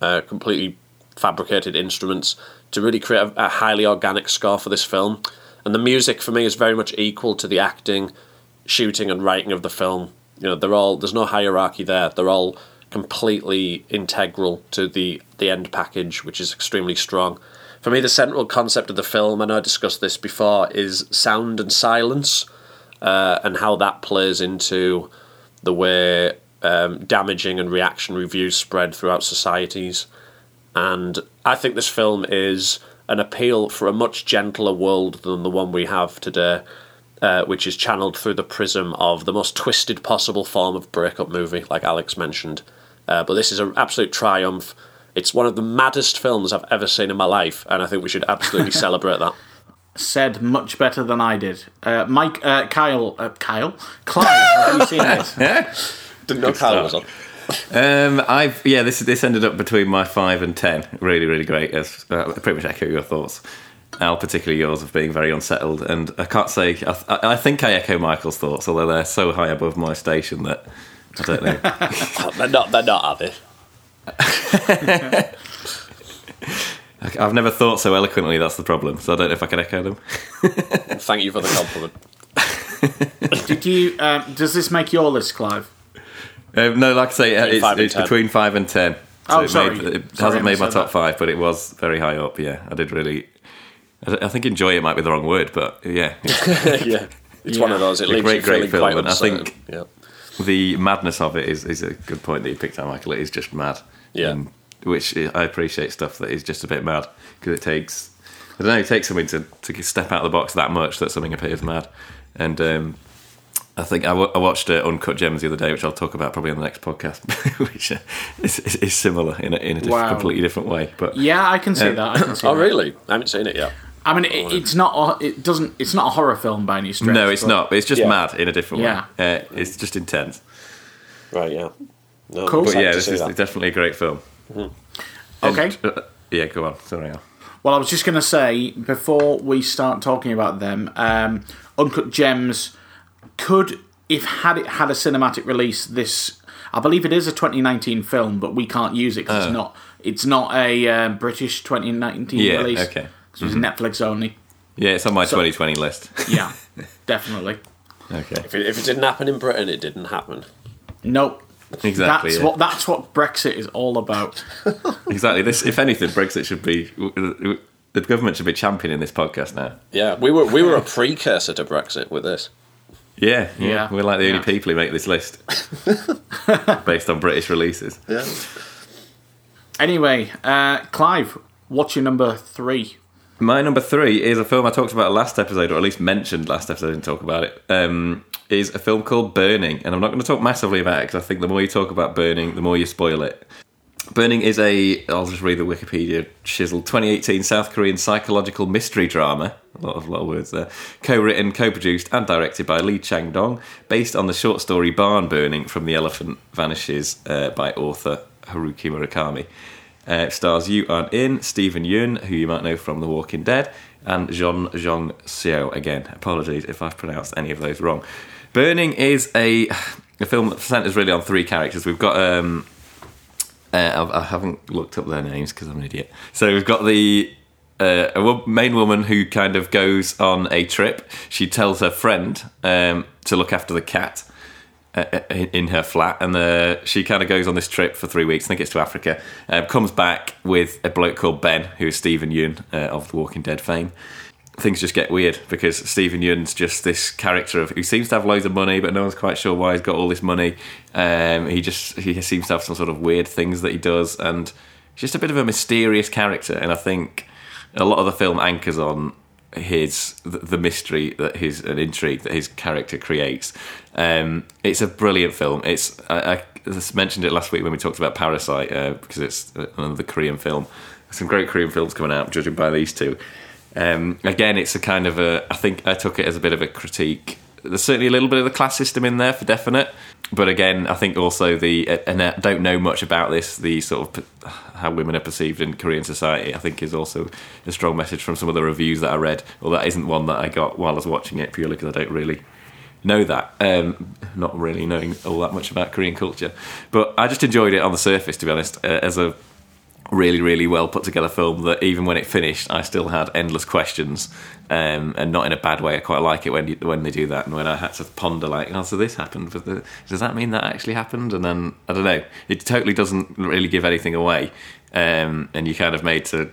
uh, completely fabricated instruments, to really create a, a highly organic score for this film. And the music for me is very much equal to the acting, shooting, and writing of the film. You know, they're all there's no hierarchy there. They're all completely integral to the the end package, which is extremely strong. For me, the central concept of the film, and I discussed this before, is sound and silence. Uh, and how that plays into the way um, damaging and reactionary views spread throughout societies. And I think this film is an appeal for a much gentler world than the one we have today, uh, which is channeled through the prism of the most twisted possible form of breakup movie, like Alex mentioned. Uh, but this is an absolute triumph. It's one of the maddest films I've ever seen in my life, and I think we should absolutely celebrate that. said much better than I did. Uh, Mike, uh, Kyle, uh, Kyle, Clive, have you seen this? Yeah, didn't know Kyle was on. Um, I've yeah, this this ended up between my five and ten. Really, really great. It's, uh, pretty much echo your thoughts, Al, particularly yours of being very unsettled. And I can't say I, th- I think I echo Michael's thoughts, although they're so high above my station that I don't know. they're not. They're not avid. I've never thought so eloquently. That's the problem. So I don't know if I can echo them. Thank you for the compliment. Did you? Um, does this make your list, Clive? Um, no, like I say, between it's, it's between five and ten. So oh, it sorry. Made, it sorry, hasn't made my top that. five, but it was very high up. Yeah, I did really. I, I think enjoy it might be the wrong word, but yeah, yeah, it's yeah. one of those. It leaves great, you great film, quite and uncertain. I think yeah. the madness of it is is a good point that you picked out, Michael. It is just mad. Yeah, um, which I appreciate stuff that is just a bit mad because it takes. I don't know. It takes something to to step out of the box that much that something appears mad, and. Um, I think I, w- I watched uh, Uncut Gems the other day, which I'll talk about probably on the next podcast, which uh, is, is, is similar in a, in a diff- wow. completely different way. But yeah, I can see um, that. I can see oh, that. Really? I haven't seen it yet. I mean, it, it's not. It doesn't. It's not a horror film by any stretch. No, it's but, not. But it's just yeah. mad in a different yeah. way. Uh, it's just intense. Right. Yeah. No, cool. But yeah, this is that. definitely a great film. Mm-hmm. Okay. And, uh, yeah. Go on. Sorry. Al. Well, I was just going to say before we start talking about them, um, Uncut Gems. Could, if had it had a cinematic release, this I believe it is a twenty nineteen film, but we can't use it because oh. it's not it's not a uh, British twenty nineteen yeah, release. Yeah, okay. So it's mm-hmm. Netflix only. Yeah, it's on my so, twenty twenty list. yeah, definitely. Okay. If it, if it didn't happen in Britain, it didn't happen. Nope. Exactly. That's yeah. what that's what Brexit is all about. exactly. This, if anything, Brexit should be. The government should be championing this podcast now. Yeah, we were we were a precursor to Brexit with this. Yeah, yeah, yeah, we're like the only yeah. people who make this list based on British releases. Yeah. Anyway, uh, Clive, what's your number three? My number three is a film I talked about last episode, or at least mentioned last episode, I didn't talk about it, um, is a film called Burning, and I'm not going to talk massively about it, because I think the more you talk about Burning, the more you spoil it. Burning is a, I'll just read the Wikipedia shizzle, twenty eighteen South Korean psychological mystery drama, a lot of, lot of words there, co-written, co-produced and directed by Lee Chang-dong, based on the short story Barn Burning from The Elephant Vanishes uh, by author Haruki Murakami. Uh, it stars Yoo Ahn-in, Steven Yeun, who you might know from The Walking Dead, and Jeon Jong-seo. Again, apologies if I've pronounced any of those wrong. Burning is a, a film that centres really on three characters. We've got... Um, Uh, I haven't looked up their names because I'm an idiot. So we've got the uh, a main woman who kind of goes on a trip. She tells her friend um, to look after the cat uh, in her flat. And the, she kind of goes on this trip for three weeks. I think it's to Africa. Uh, comes back with a bloke called Ben, who is Steven Yeun uh, of The Walking Dead fame. Things just get weird because Steven Yeun's just this character of who seems to have loads of money, but no one's quite sure why he's got all this money. Um, he just he seems to have some sort of weird things that he does, and he's just a bit of a mysterious character. And I think a lot of the film anchors on his the mystery that his an intrigue that his character creates. Um, it's a brilliant film. It's I, I mentioned it last week when we talked about Parasite uh, because it's another Korean film. Some great Korean films coming out, judging by these two. Um, again, it's a kind of a... I think I took it as a bit of a critique. There's certainly a little bit of the class system in there, for definite. But again, I think also the... And I don't know much about this, the sort of... how women are perceived in Korean society, I think is also a strong message from some of the reviews that I read. Although that isn't one that I got while I was watching it, purely because I don't really know that. Um, not really knowing all that much about Korean culture. But I just enjoyed it on the surface, to be honest, uh, as a... really, really well put together film that even when it finished, I still had endless questions, um, and not in a bad way. I quite like it when you, when they do that, and when I had to ponder, like, oh, so this happened, but the, does that mean that actually happened? And then I don't know. It totally doesn't really give anything away, um, and you kind of made to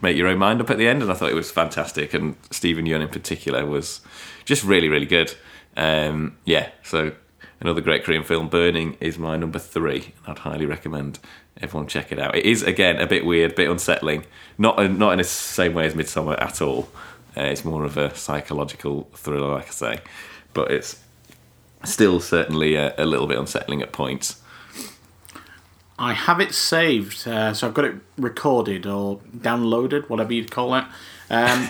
make your own mind up at the end. And I thought it was fantastic, and Steven Yeun in particular was just really, really good. Um, yeah, so another great Korean film, Burning, is my number three. I'd highly recommend. Everyone check it out. It is, again, a bit weird, a bit unsettling. Not not in the same way as Midsommar at all. Uh, it's more of a psychological thriller, like I say. But it's still certainly a, a little bit unsettling at points. I have it saved, uh, so I've got it recorded or downloaded, whatever you'd call it. Um,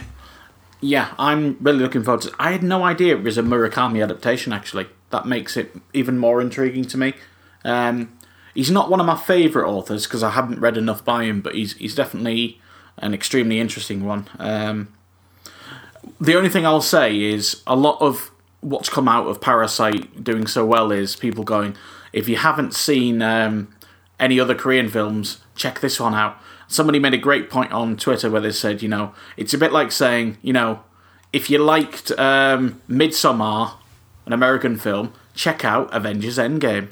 yeah, I'm really looking forward to it. I had no idea it was a Murakami adaptation, actually. That makes it even more intriguing to me. Um, he's not one of my favourite authors, because I haven't read enough by him, but he's he's definitely an extremely interesting one. Um, the only thing I'll say is a lot of what's come out of Parasite doing so well is people going, if you haven't seen um, any other Korean films, check this one out. Somebody made a great point on Twitter where they said, you know, it's a bit like saying, you know, if you liked um, Midsommar, an American film, check out Avengers Endgame.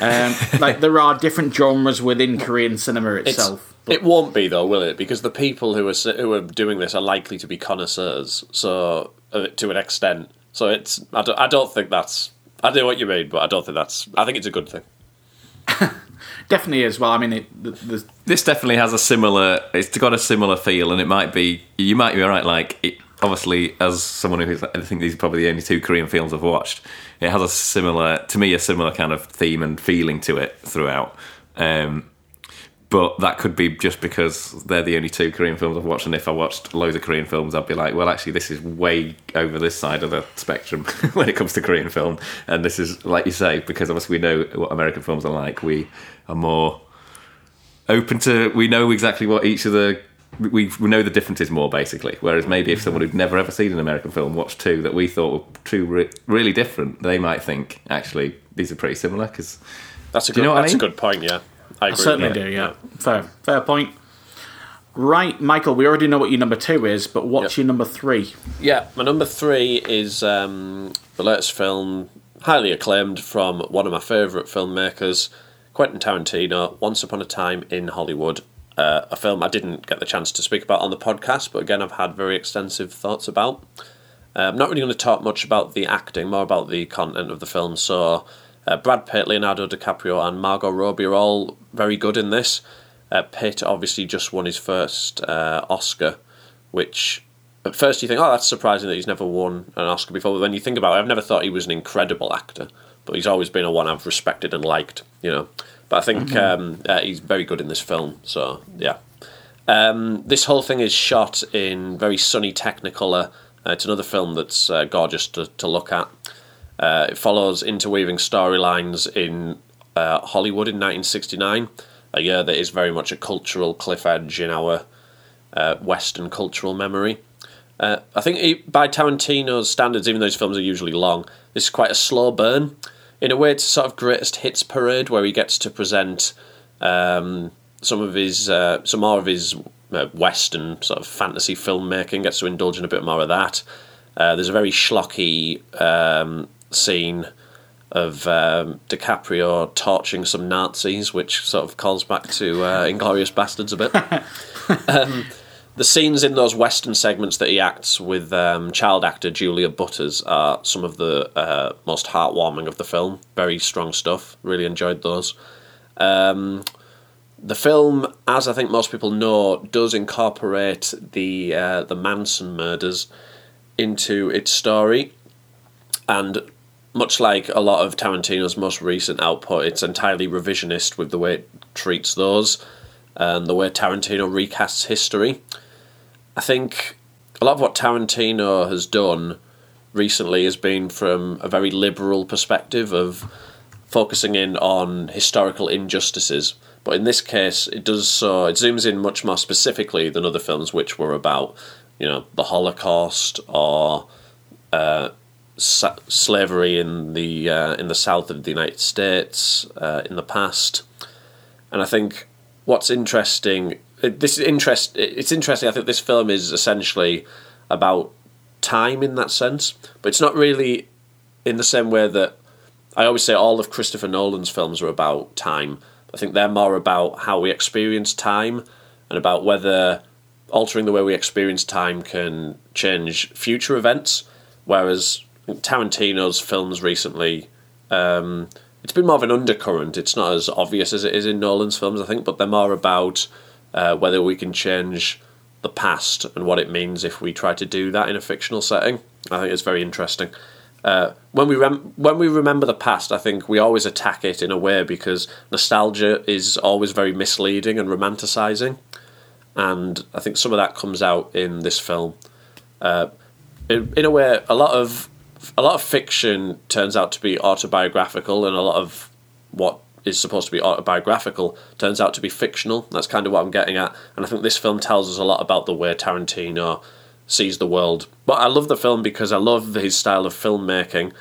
Um, like, there are different genres within Korean cinema itself. It's- But it won't be, though, will it? Because the people who are who are doing this are likely to be connoisseurs, so uh, to an extent. So it's I don't, I don't think that's... I know what you mean, but I don't think that's... I think it's a good thing. Definitely is. Well, I mean... It, the, the... This definitely has a similar... It's got a similar feel, and it might be... You might be right, like... It, obviously, as someone who... I think these are probably the only two Korean films I've watched. It has a similar... To me, a similar kind of theme and feeling to it throughout. Um... But that could be just because they're the only two Korean films I've watched, and if I watched loads of Korean films, I'd be like, well, actually, this is way over this side of the spectrum when it comes to Korean film. And this is, like you say, because obviously we know what American films are like, we are more open to... We know exactly what each of the... We, we know the differences more, basically. Whereas maybe if someone who'd never ever seen an American film watched two that we thought were two re- really different, they might think, actually, these are pretty similar, because... That's a good, you know that's I mean? a good point, yeah. I, I certainly do, yeah. Fair, fair point. Right, Michael, we already know what your number two is, but what's yep. your number three? Yeah, my number three is um, the latest film, highly acclaimed, from one of my favourite filmmakers, Quentin Tarantino, Once Upon a Time in Hollywood, uh, a film I didn't get the chance to speak about on the podcast, but again, I've had very extensive thoughts about. Uh, I'm not really going to talk much about the acting, more about the content of the film, so... Uh, Brad Pitt, Leonardo DiCaprio and Margot Robbie are all very good in this. Uh, Pitt obviously just won his first uh, Oscar, which at first you think, oh, that's surprising that he's never won an Oscar before. But then you think about it, I've never thought he was an incredible actor, but he's always been a one I've respected and liked, you know. But I think mm-hmm. um, uh, he's very good in this film, so yeah. Um, this whole thing is shot in very sunny Technicolor. Uh, it's another film that's uh, gorgeous to, to look at. Uh, it follows interweaving storylines in uh, Hollywood in nineteen sixty-nine, a year that is very much a cultural cliff edge in our uh, Western cultural memory. Uh, I think it, by Tarantino's standards, even though his films are usually long, this is quite a slow burn. In a way, it's a sort of greatest hits parade where he gets to present um, some of his, uh, some more of his uh, Western sort of fantasy filmmaking, gets to indulge in a bit more of that. Uh, there's a very schlocky... Um, scene of um, DiCaprio torching some Nazis, which sort of calls back to uh, Inglourious Basterds a bit. um, the scenes in those Western segments that he acts with um, child actor Julia Butters are some of the uh, most heartwarming of the film. Very strong stuff. Really enjoyed those. Um, the film, as I think most people know, does incorporate the uh, the Manson murders into its story. And much like a lot of Tarantino's most recent output, it's entirely revisionist with the way it treats those and the way Tarantino recasts history. I think a lot of what Tarantino has done recently has been from a very liberal perspective of focusing in on historical injustices. But in this case, it does so, it zooms in much more specifically than other films which were about, you know, the Holocaust or... Uh, Sa- slavery in the uh, in the south of the United States uh, in the past, and I think what's interesting this interest it's interesting. I think this film is essentially about time in that sense, but it's not really in the same way that I always say all of Christopher Nolan's films are about time. I think they're more about how we experience time and about whether altering the way we experience time can change future events, whereas Tarantino's films recently, um, it's been more of an undercurrent. It's not as obvious as it is in Nolan's films, I think, but they're more about uh, whether we can change the past and what it means if we try to do that in a fictional setting. I think it's very interesting. Uh, when we rem- when we remember the past, I think we always attack it in a way because nostalgia is always very misleading and romanticising, and I think some of that comes out in this film. Uh, in, in a way, a lot of a lot of fiction turns out to be autobiographical, and a lot of what is supposed to be autobiographical turns out to be fictional. That's kind of what I'm getting at, and I think this film tells us a lot about the way Tarantino sees the world. But I love the film because I love his style of filmmaking.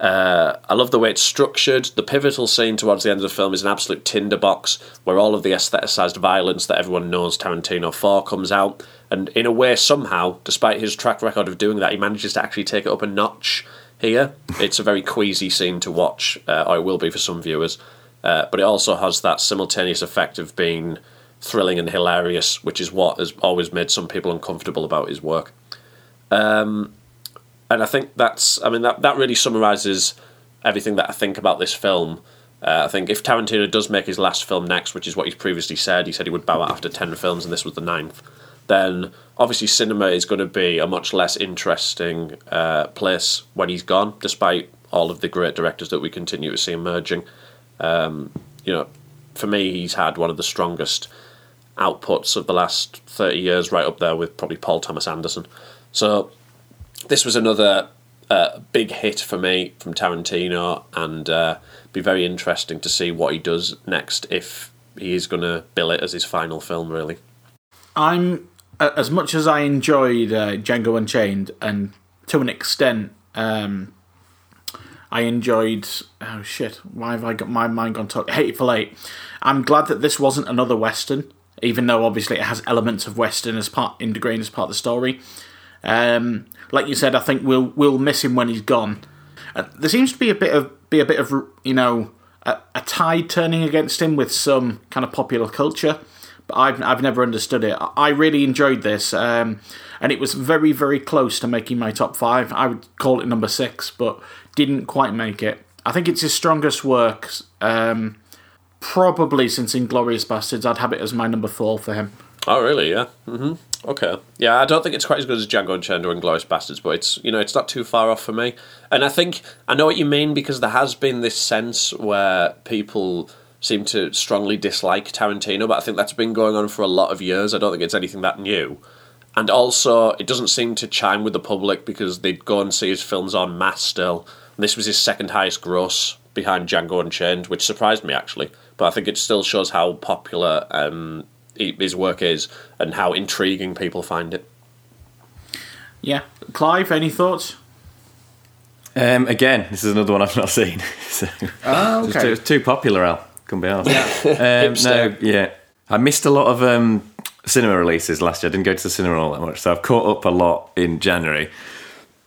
Uh, I love the way it's structured. The pivotal scene towards the end of the film is an absolute tinderbox where all of the aestheticised violence that everyone knows Tarantino for comes out. And in a way, somehow, despite his track record of doing that, he manages to actually take it up a notch here. It's a very queasy scene to watch, uh, or it will be for some viewers. Uh, but it also has that simultaneous effect of being thrilling and hilarious, which is what has always made some people uncomfortable about his work. Um... And I think that's, I mean, that, that really summarises everything that I think about this film. Uh, I think if Tarantino does make his last film next, which is what he's previously said, he said he would bow out after ten films, and this was the ninth, then obviously cinema is going to be a much less interesting uh, place when he's gone, despite all of the great directors that we continue to see emerging. Um, you know, for me, he's had one of the strongest outputs of the last thirty years, right up there with probably Paul Thomas Anderson. So this was another uh, big hit for me from Tarantino, and uh, be very interesting to see what he does next, if he is going to bill it as his final film, really. I'm, as much as I enjoyed uh, Django Unchained, and to an extent, um, I enjoyed, oh shit, why have I got my mind gone to Hateful Eight? I'm glad that this wasn't another Western, even though obviously it has elements of Western as part, integrated as part of the story. Um, like you said, I think we'll we'll miss him when he's gone. Uh, there seems to be a bit of be a bit of you know a, a tide turning against him with some kind of popular culture, but I've I've never understood it. I really enjoyed this, um, and it was very very close to making my top five. I would call it number six, but didn't quite make it. I think it's his strongest work, um, probably since Inglourious Basterds. I'd have it as my number four for him. Oh really? Yeah. Mm-hmm. Okay. Yeah, I don't think it's quite as good as Django Unchained or Inglourious Basterds, but it's, you know, it's not too far off for me. And I think I know what you mean, because there has been this sense where people seem to strongly dislike Tarantino, but I think that's been going on for a lot of years. I don't think it's anything that new. And also, it doesn't seem to chime with the public, because they'd go and see his films en masse still. And this was his second highest gross, behind Django Unchained, which surprised me actually. But I think it still shows how popular um his work is and how intriguing people find it. Yeah. Clive, any thoughts? Um, again, this is another one I've not seen. So. Oh, okay. It's too, it was too popular, Al. Couldn't be honest. Yeah. um, no, yeah. I missed a lot of um, cinema releases last year. I didn't go to the cinema all that much, so I've caught up a lot in January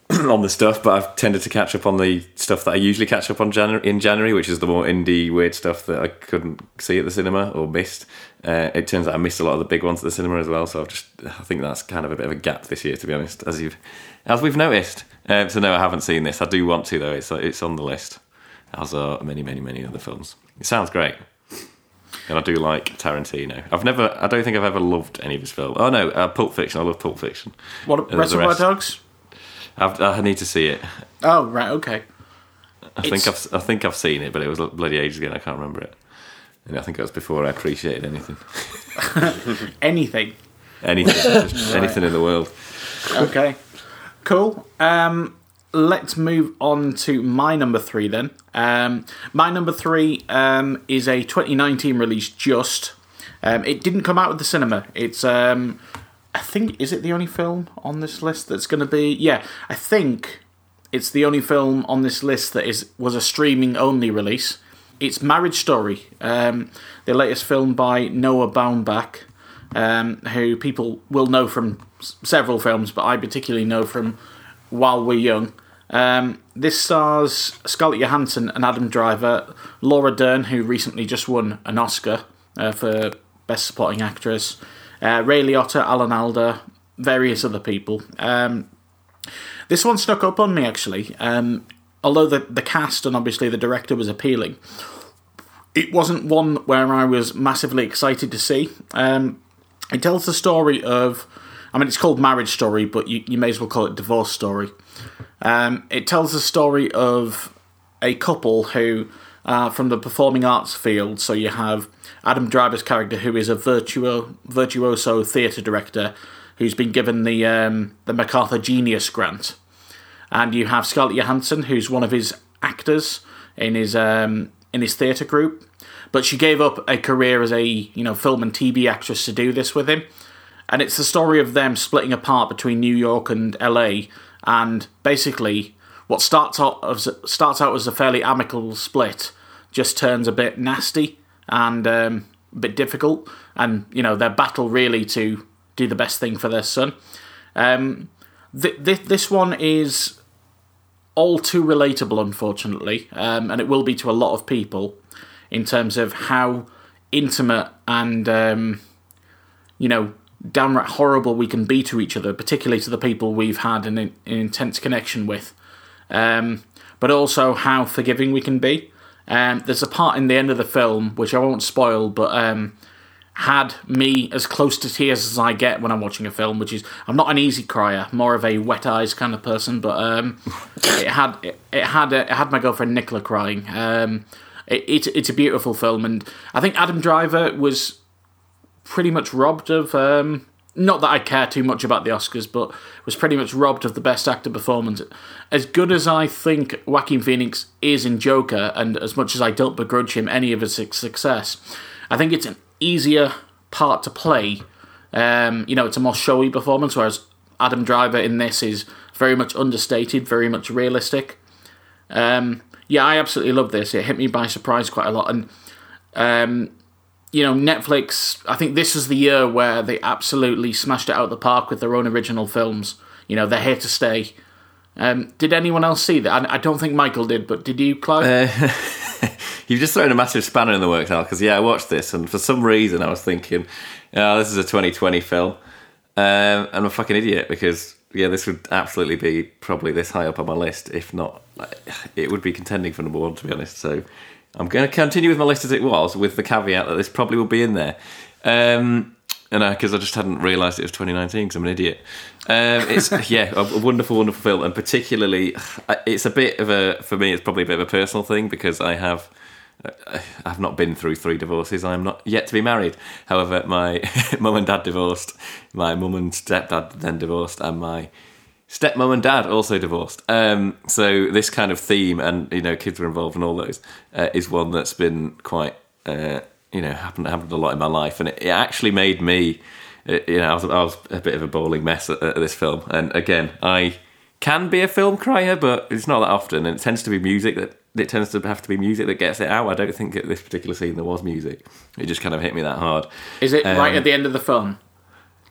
on the stuff, but I've tended to catch up on the stuff that I usually catch up on January, in January, which is the more indie, weird stuff that I couldn't see at the cinema or missed. Uh, it turns out I missed a lot of the big ones at the cinema as well, so I've just, I think that's kind of a bit of a gap this year, to be honest, as you've, as we've noticed. Um, so no, I haven't seen this. I do want to, though. It's it's on the list, as are many, many, many other films. It sounds great. And I do like Tarantino. I've never, I don't think I've ever loved any of his films. Oh no, uh, Pulp Fiction. I love Pulp Fiction. What, uh, Reservoir Dogs? I've, I need to see it. Oh right, okay. I it's... think I've I think I've seen it, but it was bloody ages ago. And I can't remember it, and I think that was before I appreciated anything. anything, anything, right. Anything in the world. Okay, cool. Um, let's move on to my number three then. Um, my number three um, is a twenty nineteen release. Just um, it didn't come out at the cinema. It's um. I think, is it the only film on this list that's going to be... Yeah, I think it's the only film on this list that is was a streaming-only release. It's Marriage Story, um, the latest film by Noah Baumbach, um, who people will know from s- several films, but I particularly know from While We're Young. Um, this stars Scarlett Johansson and Adam Driver, Laura Dern, who recently just won an Oscar uh, for Best Supporting Actress, Uh, Ray Liotta, Alan Alda, various other people. Um, this one stuck up on me, actually. Um, although the, the cast and obviously the director was appealing, it wasn't one where I was massively excited to see. Um, it tells the story of... I mean, it's called Marriage Story, but you, you may as well call it Divorce Story. Um, it tells the story of a couple who are from the performing arts field, so you have Adam Driver's character, who is a virtuo, virtuoso theatre director, who's been given the um, the MacArthur Genius Grant. And you have Scarlett Johansson, who's one of his actors in his um, in his theatre group. But she gave up a career as a you know film and T V actress to do this with him. And it's the story of them splitting apart between New York and L A. And basically, what starts out as, starts out as a fairly amicable split just turns a bit nasty and um, a bit difficult. And, you know, their battle really to do the best thing for their son. Um, th- th- this one is all too relatable, unfortunately. Um, and it will be to a lot of people in terms of how intimate and, um, you know... downright horrible we can be to each other, particularly to the people we've had an, an intense connection with, um, but also how forgiving we can be. Um, there's a part in the end of the film, which I won't spoil, but um, had me as close to tears as I get when I'm watching a film, which is, I'm not an easy crier, more of a wet eyes kind of person, but um, it had it, it had it had my girlfriend Nicola crying. Um, it, it, it's a beautiful film, and I think Adam Driver was pretty much robbed of, um, not that I care too much about the Oscars, but was pretty much robbed of the Best Actor performance. As good as I think Joaquin Phoenix is in Joker, and as much as I don't begrudge him any of his success, I think it's an easier part to play. Um, you know, it's a more showy performance, whereas Adam Driver in this is very much understated, very much realistic. Um, yeah, I absolutely love this. It hit me by surprise quite a lot, and um, you know, Netflix, I think this is the year where they absolutely smashed it out of the park with their own original films. You know, they're here to stay. Um, did anyone else see that? I, I don't think Michael did, but did you, Clive? Uh, you've just thrown a massive spanner in the works, Al, because, yeah, I watched this, and for some reason I was thinking, oh, this is a twenty twenty film. Um, I'm a fucking idiot, because, yeah, this would absolutely be probably this high up on my list. If not, it would be contending for number one, to be honest, so... I'm going to continue with my list as it was, with the caveat that this probably will be in there. Um, and because I, I just hadn't realised it was twenty nineteen, because I'm an idiot. Um, it's, yeah, a wonderful, wonderful film. And particularly, it's a bit of a, for me, it's probably a bit of a personal thing, because I have, I've not been through three divorces. I'm not yet to be married. However, my mum and dad divorced, my mum and stepdad then divorced, and my stepmom and dad also divorced. Um, so this kind of theme, and, you know, kids were involved in all those, uh, is one that's been quite, uh, you know, happened happened a lot in my life. And it, it actually made me, it, you know, I was, I was a bit of a bawling mess at, at this film. And again, I can be a film crier, but it's not that often. And it tends to be music that, it tends to have to be music that gets it out. I don't think at this particular scene there was music. It just kind of hit me that hard. Is it um, right at the end of the film?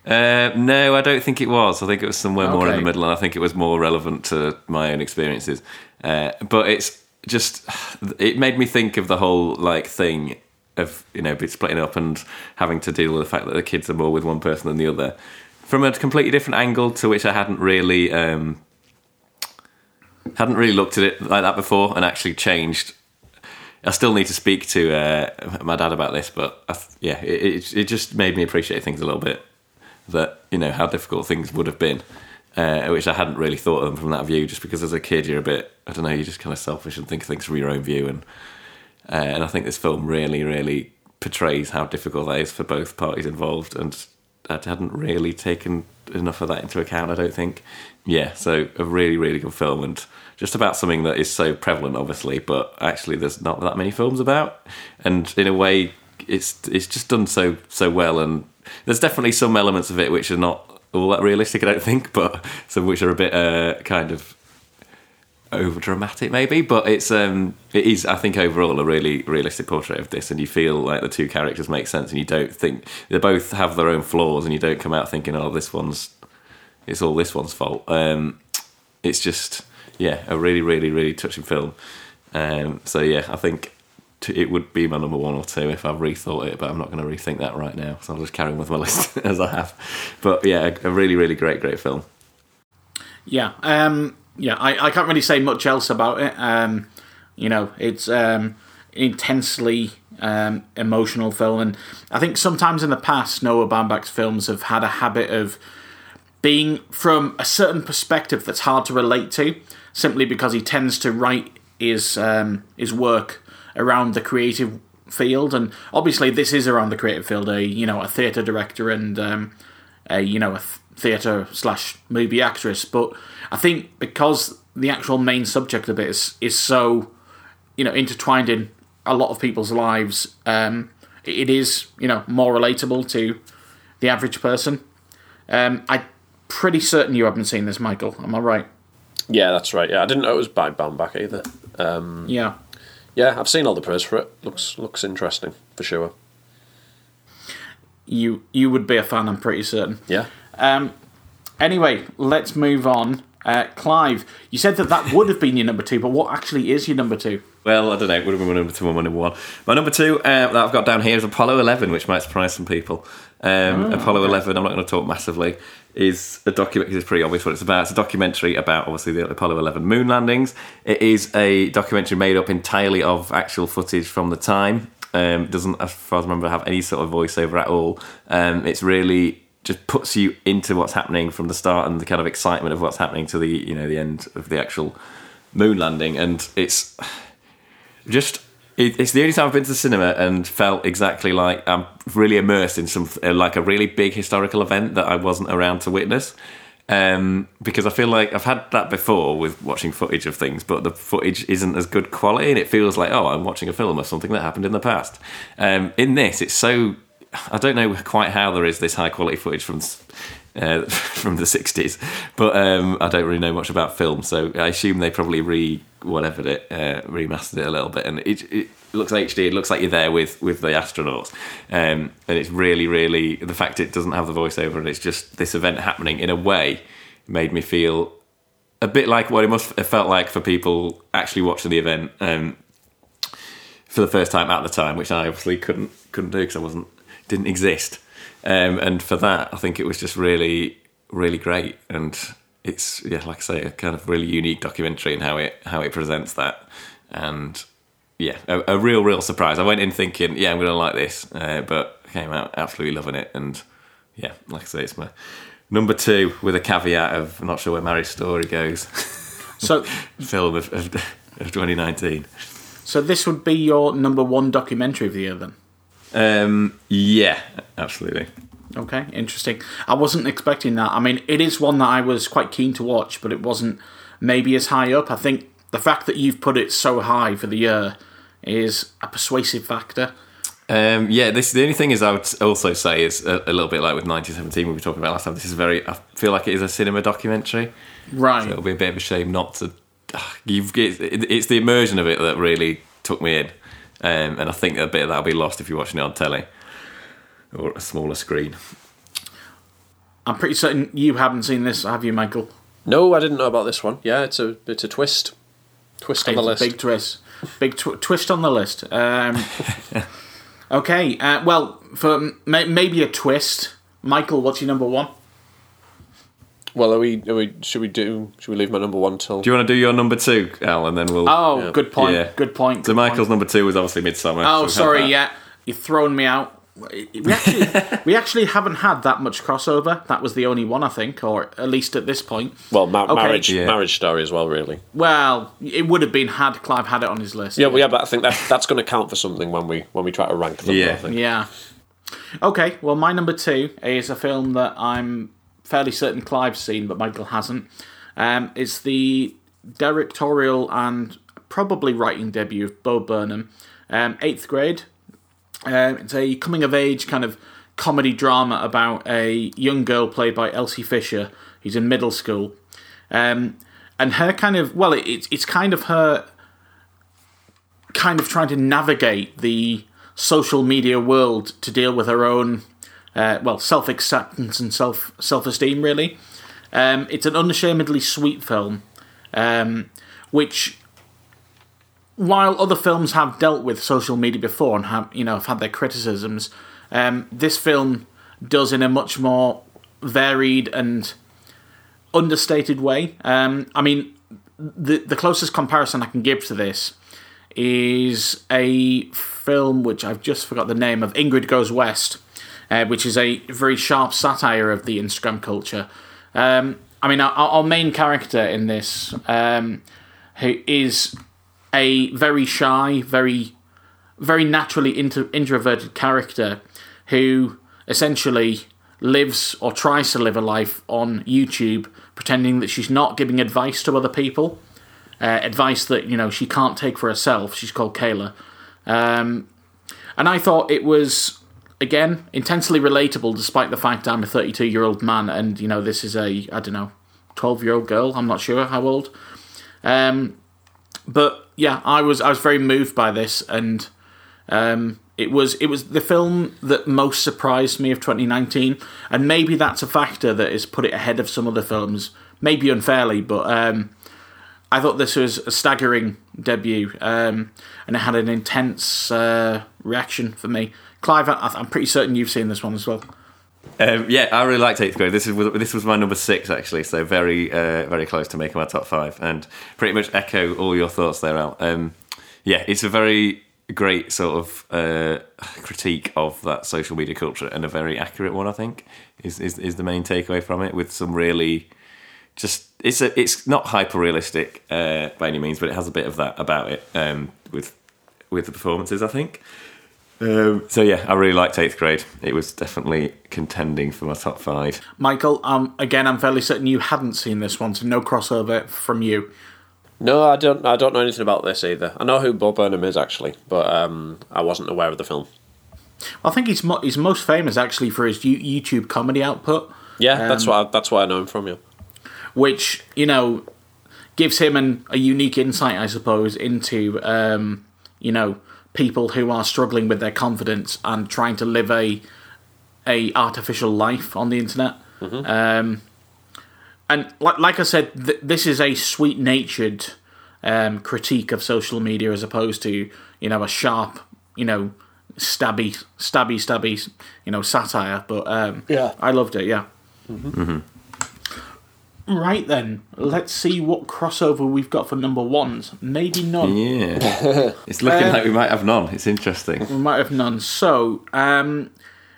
Uh, no, I don't think it was. I think it was somewhere okay. more in the middle, and I think it was more relevant to my own experiences. Uh, but it's just, it made me think of the whole like thing of, you know, splitting up and having to deal with the fact that the kids are more with one person than the other from a completely different angle, to which I hadn't really um, hadn't really looked at it like that before, and actually changed. I still need to speak to uh, my dad about this, but I, yeah, it, it just made me appreciate things a little bit. That, you know, how difficult things would have been, uh, which I hadn't really thought of them from that view, just because as a kid you're a bit, I don't know, you're just kind of selfish and think of things from your own view, and uh, and I think this film really, really portrays how difficult that is for both parties involved, and I hadn't really taken enough of that into account, I don't think. Yeah, so a really, really good film, and just about something that is so prevalent, obviously, but actually there's not that many films about, and in a way it's it's just done so so well, and there's definitely some elements of it which are not all that realistic, I don't think, but some which are a bit uh, kind of over dramatic, maybe. But it's um, it is, I think, overall a really realistic portrait of this, and you feel like the two characters make sense, and you don't think they both have their own flaws, and you don't come out thinking, "Oh, this one's it's all this one's fault." Um, it's just, yeah, a really, really, really touching film. Um, so yeah, I think. It would be my number one or two if I rethought it, but I'm not going to rethink that right now, so I'll just carry on with my list as I have. But yeah, a really, really great, great film. Yeah, um, yeah, I, I can't really say much else about it. Um, you know, it's um, intensely um, emotional film, and I think sometimes in the past, Noah Baumbach's films have had a habit of being from a certain perspective that's hard to relate to, simply because he tends to write his um, his work around the creative field, and obviously this is around the creative field, a you know a theatre director and um, a, you know, a theatre slash movie actress. But I think because the actual main subject of it is, is so, you know, intertwined in a lot of people's lives, um, it is, you know, more relatable to the average person. Um, I'm pretty certain you haven't seen this, Michael. Am I right? Yeah, that's right. Yeah, I didn't know it was by Baumbach either. Um, yeah. Yeah, I've seen all the press for it. Looks looks interesting, for sure. You you would be a fan, I'm pretty certain. Yeah. Um. Anyway, let's move on. Uh, Clive, you said that that would have been your number two, but what actually is your number two? Well, I don't know. It would have been my number two or my number one. My number two uh, that I've got down here is Apollo eleven, which might surprise some people. Um, oh, Apollo okay. eleven, I'm not going to talk massively, is a documentary, because it's pretty obvious what it's about. It's a documentary about, obviously, the Apollo eleven moon landings. It is a documentary made up entirely of actual footage from the time. Um, doesn't, as far as I remember, have any sort of voiceover at all. Um, it's really... just puts you into what's happening from the start and the kind of excitement of what's happening to the, you know, the end of the actual moon landing. And it's just, it's the only time I've been to the cinema and felt exactly like I'm really immersed in some, like a really big historical event that I wasn't around to witness. Um, because I feel like I've had that before with watching footage of things, but the footage isn't as good quality and it feels like, oh, I'm watching a film or something that happened in the past. Um, in this, it's so... I don't know quite how there is this high quality footage from uh, from the sixties, but um, I don't really know much about film, so I assume they probably re whatevered it, uh, remastered it a little bit, and it, it looks H D. It looks like you're there with with the astronauts, um, and it's really, really the fact it doesn't have the voiceover and it's just this event happening in a way made me feel a bit like what it must have felt like for people actually watching the event um, for the first time at the time, which I obviously couldn't couldn't do because I wasn't. Didn't exist, um, and for that I think it was just really, really great. And it's, yeah, like I say, a kind of really unique documentary in how it how it presents that. And yeah, a, a real real surprise. I went in thinking, yeah, I'm gonna like this, uh, but came out absolutely loving it. And yeah, like I say, it's my number two with a caveat of I'm not sure where Marriage Story goes. So film of, of, of twenty nineteen. So this would be your number one documentary of the year then? Um. Yeah, absolutely. Okay, interesting. I wasn't expecting that. I mean, it is one that I was quite keen to watch, but it wasn't maybe as high up. I think the fact that you've put it so high for the year is a persuasive factor. Um, yeah, this the only thing is I would also say is a, a little bit like with nineteen seventeen we were talking about last time, this is very, I feel like it is a cinema documentary. Right. So it'll be a bit of a shame not to... You've, it's, it's the immersion of it that really took me in. Um, and I think a bit of that will be lost if you're watching it on telly or a smaller screen. I'm pretty certain you haven't seen this, have you, Michael? No, I didn't know about this one. Yeah, it's a it's a twist, twist on it's the list. Big twist, big tw- twist on the list. Um, okay, uh, well, for may- maybe a twist, Michael, what's your number one? Well, are we? Are we? Should we do? Should we leave my number one till? Do you want to do your number two, Al, and then we'll? Oh, yeah. Good point. Yeah. Good point. So good Michael's point. Number two was obviously Midsummer. Oh, so sorry. Yeah, you've thrown me out. We actually, we actually haven't had that much crossover. That was the only one, I think, or at least at this point. Well, ma- okay. marriage, yeah. marriage story as well, really. Well, it would have been had Clive had it on his list. Yeah, yeah, well, yeah but I think that that's going to count for something when we when we try to rank them. Yeah, I think. Yeah. Okay. Well, my number two is a film that I'm. Fairly certain Clive's seen, but Michael hasn't. Um, it's the directorial and probably writing debut of Bo Burnham, um, Eighth Grade. Uh, it's a coming-of-age kind of comedy drama about a young girl played by Elsie Fisher, who's in middle school. Um, and her kind of... Well, it, it's kind of her kind of trying to navigate the social media world to deal with her own... Uh, well, self-acceptance and self, self-esteem, really. Um, it's an unashamedly sweet film, um, which, while other films have dealt with social media before and have, you know, have had their criticisms, um, this film does in a much more varied and understated way. Um, I mean, the the closest comparison I can give to this is a film which I've just forgot the name of, Ingrid Goes West, Uh, which is a very sharp satire of the Instagram culture. Um, I mean, our, our main character in this, um, who is a very shy, very, very naturally inter- introverted character who essentially lives or tries to live a life on YouTube pretending that she's not giving advice to other people. Uh, advice that, you know, she can't take for herself. She's called Kayla. Um, and I thought it was, again, intensely relatable despite the fact I'm a thirty-two-year-old man and, you know, this is a, I don't know, twelve-year-old girl. I'm not sure how old. Um, but, yeah, I was I was very moved by this, and um, it was it was the film that most surprised me of twenty nineteen, and maybe that's a factor that has put it ahead of some other films, maybe unfairly, but um, I thought this was a staggering debut, um, and it had an intense uh, reaction for me. Clive, I, I'm pretty certain you've seen this one as well. Um, yeah, I really liked Eighth Grade. This is this was my number six actually, so very uh, very close to making my top five, and pretty much echo all your thoughts there, Al. Um, yeah, it's a very great sort of uh, critique of that social media culture, and a very accurate one, I think, is is, is the main takeaway from it. With some really just it's a, it's not hyper realistic uh, by any means, but it has a bit of that about it um, with with the performances, I think. Um, so yeah, I really liked Eighth Grade. It was definitely contending for my top five. Michael, um, again, I'm fairly certain you hadn't seen this one, so no crossover from you. No, I don't. I don't know anything about this either. I know who Bo Burnham is actually, but um, I wasn't aware of the film. I think he's mo- he's most famous actually for his U- YouTube comedy output. Yeah, um, that's what I, that's what I know him from. Yeah, which you know gives him an, a unique insight, I suppose, into um, you know. people who are struggling with their confidence and trying to live a a artificial life on the internet. Mm-hmm. Um, and like, like I said, th- this is a sweet-natured um, critique of social media as opposed to, you know, a sharp, you know, stabby, stabby, stabby, you know, satire. But um, yeah. I loved it, yeah. Mm-hmm. Mm-hmm. Right then, let's see what crossover we've got for number ones. Maybe none. Yeah, it's looking um, like we might have none. It's interesting. We might have none. So um,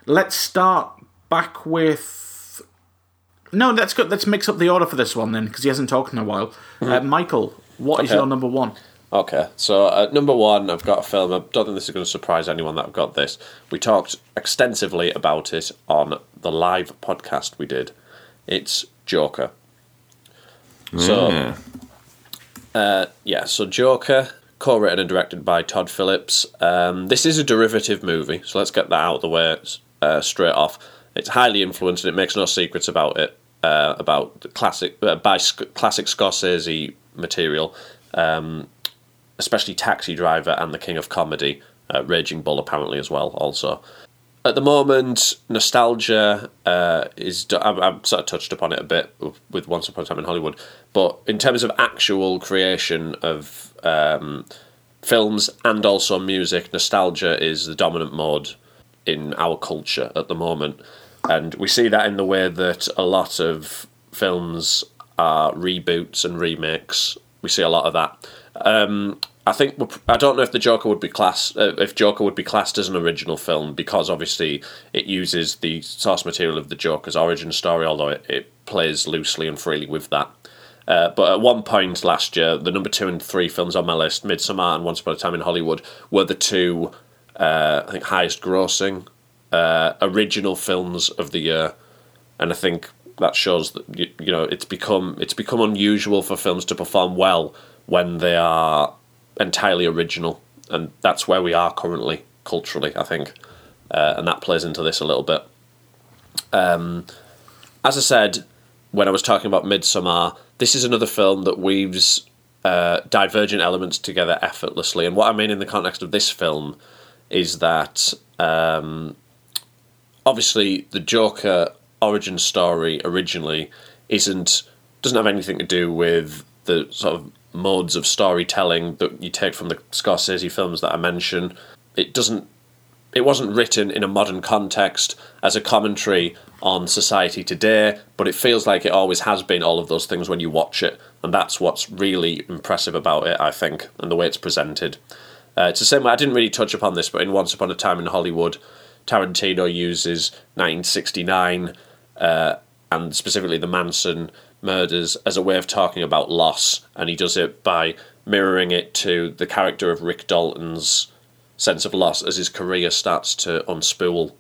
let's start back with. No, let's go. Let's mix up the order for this one then, because he hasn't talked in a while. Mm-hmm. Uh, Michael, what okay. is your number one? Okay, so at number one, I've got a film. I don't think this is going to surprise anyone that I've got this. We talked extensively about it on the live podcast we did. It's Joker. So, yeah. Uh, yeah, so Joker, co-written and directed by Todd Phillips. Um, this is a derivative movie, so let's get that out of the way uh, straight off. It's highly influenced, and it makes no secrets about it, uh, about classic uh, by sc- classic Scorsese material, um, especially Taxi Driver and The King of Comedy, uh, Raging Bull apparently as well, also. At the moment, nostalgia uh, is... I've, I've sort of touched upon it a bit with Once Upon a Time in Hollywood, but in terms of actual creation of um, films and also music, nostalgia is the dominant mode in our culture at the moment. And we see that in the way that a lot of films are reboots and remakes. We see a lot of that. Um... I think we're, I don't know if the Joker would be classed uh, if Joker would be classed as an original film, because obviously it uses the source material of the Joker's origin story, although it, it plays loosely and freely with that. Uh, but at one point last year, the number two and three films on my list, Midsommar and Once Upon a Time in Hollywood, were the two uh, I think highest-grossing uh, original films of the year, and I think that shows that you, you know it's become it's become unusual for films to perform well when they are entirely original, and that's where we are currently culturally, I think, uh, and that plays into this a little bit. Um, as I said when I was talking about Midsommar, this is another film that weaves uh, divergent elements together effortlessly, and what I mean in the context of this film is that um, obviously the Joker origin story originally isn't doesn't have anything to do with the sort of modes of storytelling that you take from the Scorsese films that I mentioned. It doesn't. It wasn't written in a modern context as a commentary on society today, but it feels like it always has been all of those things when you watch it, and that's what's really impressive about it, I think, and the way it's presented. Uh, it's the same way, I didn't really touch upon this, but in Once Upon a Time in Hollywood, Tarantino uses nineteen sixty-nine uh, and specifically the Manson murders as a way of talking about loss, and he does it by mirroring it to the character of Rick Dalton's sense of loss as his career starts to unspool.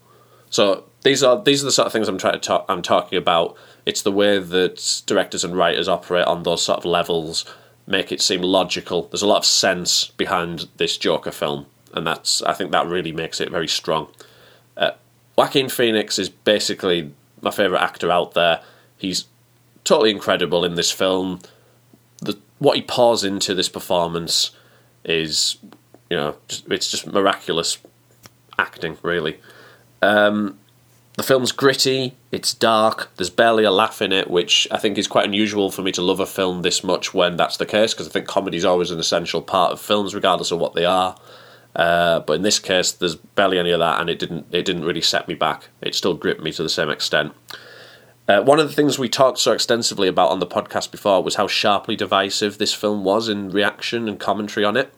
So These are these are the sort of things I'm trying to talk, I'm talking about. It's the way that directors and writers operate on those sort of levels, make it seem logical. There's a lot of sense behind this Joker film, and that's I think that really makes it very strong. Uh, Joaquin Phoenix is basically my favourite actor out there. He's totally incredible in this film. The, what he pours into this performance is, you know, just, it's just miraculous acting, really. Um, the film's gritty, it's dark, there's barely a laugh in it, which I think is quite unusual for me to love a film this much when that's the case, because I think comedy is always an essential part of films, regardless of what they are. Uh, but in this case, there's barely any of that, and it didn't it didn't really set me back. It still gripped me to the same extent. Uh, one of the things we talked so extensively about on the podcast before was how sharply divisive this film was in reaction and commentary on it.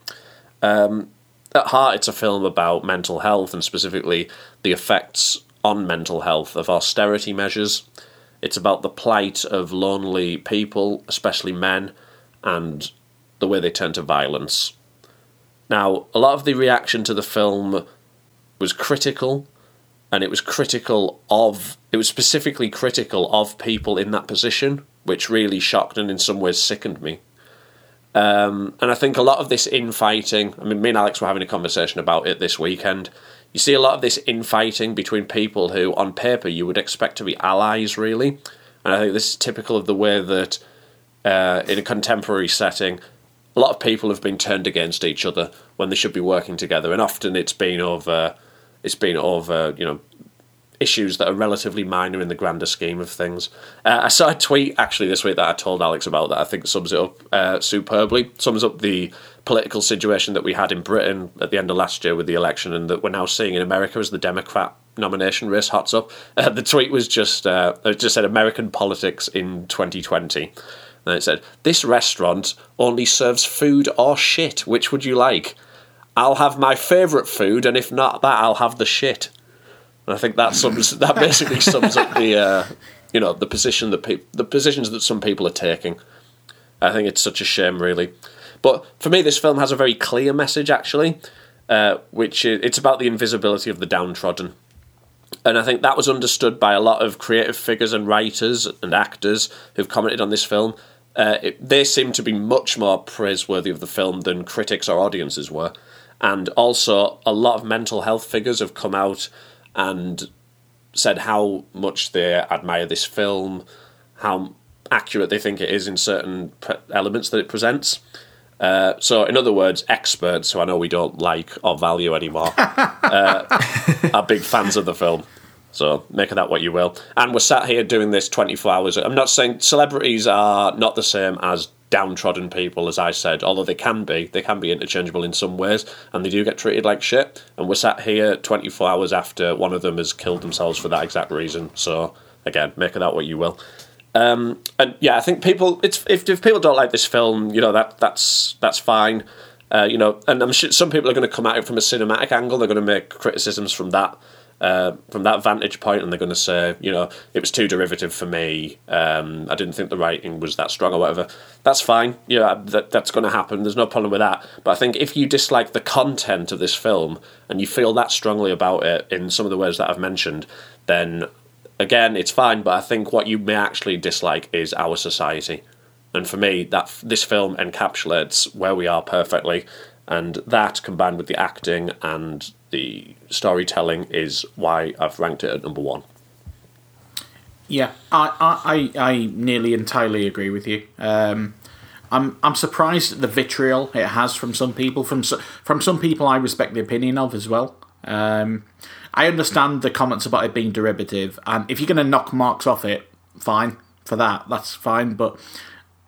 Um, at heart, it's a film about mental health, and specifically the effects on mental health of austerity measures. It's about the plight of lonely people, especially men, and the way they turn to violence. Now, a lot of the reaction to the film was critical, and it was critical of, it was specifically critical of people in that position, which really shocked and in some ways sickened me. Um, and I think a lot of this infighting, I mean, me and Alex were having a conversation about it this weekend. You see a lot of this infighting between people who, on paper, you would expect to be allies, really. And I think this is typical of the way that, uh, in a contemporary setting, a lot of people have been turned against each other when they should be working together. And often it's been over, it's been over, you know, issues that are relatively minor in the grander scheme of things. Uh, I saw a tweet actually this week that I told Alex about that I think sums it up uh, superbly, sums up the political situation that we had in Britain at the end of last year with the election, and that we're now seeing in America as the Democrat nomination race hots up. Uh, the tweet was just, uh, it just said American politics in twenty twenty. And it said, "This restaurant only serves food or shit. Which would you like? I'll have my favourite food, and if not that, I'll have the shit." And I think that sums that basically sums up the uh, you know the position that pe- the positions that some people are taking. I think it's such a shame, really. But for me, this film has a very clear message, actually, uh, which is, it's about the invisibility of the downtrodden, and I think that was understood by a lot of creative figures and writers and actors who've commented on this film. Uh, it, they seem to be much more praiseworthy of the film than critics or audiences were, and also a lot of mental health figures have come out and said how much they admire this film, how accurate they think it is in certain pre- elements that it presents. Uh, so, in other words, experts, who I know we don't like or value anymore, uh, are big fans of the film. So, make of that what you will. And we're sat here doing this twenty-four hours. I'm not saying celebrities are not the same as downtrodden people, as I said, although they can be they can be interchangeable in some ways, and they do get treated like shit, and we're sat here twenty-four hours after one of them has killed themselves for that exact reason. So again, make of that what you will. Um, and yeah, I think people, it's if, if people don't like this film, you know, that that's that's fine. Uh, you know, and I'm sure some people are going to come at it from a cinematic angle. They're going to make criticisms from that Uh, from that vantage point, and they're going to say, you know, it was too derivative for me, um, I didn't think the writing was that strong or whatever. That's fine, yeah, that, that's going to happen, there's no problem with that. But I think if you dislike the content of this film and you feel that strongly about it in some of the ways that I've mentioned, then again, it's fine. But I think what you may actually dislike is our society, and for me, that this film encapsulates where we are perfectly. And that, combined with the acting and the storytelling, is why I've ranked it at number one. Yeah, I I, I nearly entirely agree with you. Um, I'm I'm surprised at the vitriol it has from some people. From from some people, I respect the opinion of as well. Um, I understand the comments about it being derivative, and if you're going to knock marks off it, fine for that. That's fine. But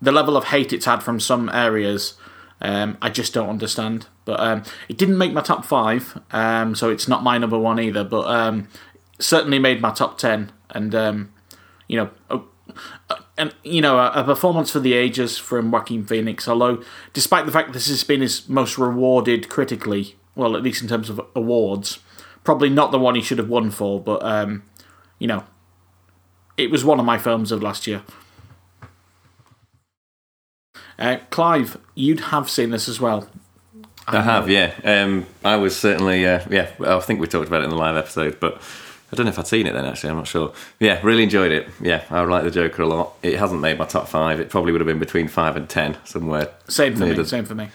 the level of hate it's had from some areas, Um, I just don't understand. But um, it didn't make my top five, um, so it's not my number one either, but um, certainly made my top ten. And, um, you know, a, a, and you know, a, a performance for the ages from Joaquin Phoenix, although despite the fact this has been his most rewarded critically, well, at least in terms of awards, probably not the one he should have won for, but, um, you know, it was one of my films of last year. Uh, Clive, you'd have seen this as well. I, I have, yeah. Um, I was certainly, uh, yeah. I think we talked about it in the live episode, but I don't know if I'd seen it then, actually. I'm not sure. Yeah, really enjoyed it. Yeah, I like the Joker a lot. It hasn't made my top five. It probably would have been between five and ten, somewhere. Same for me, the, same for me.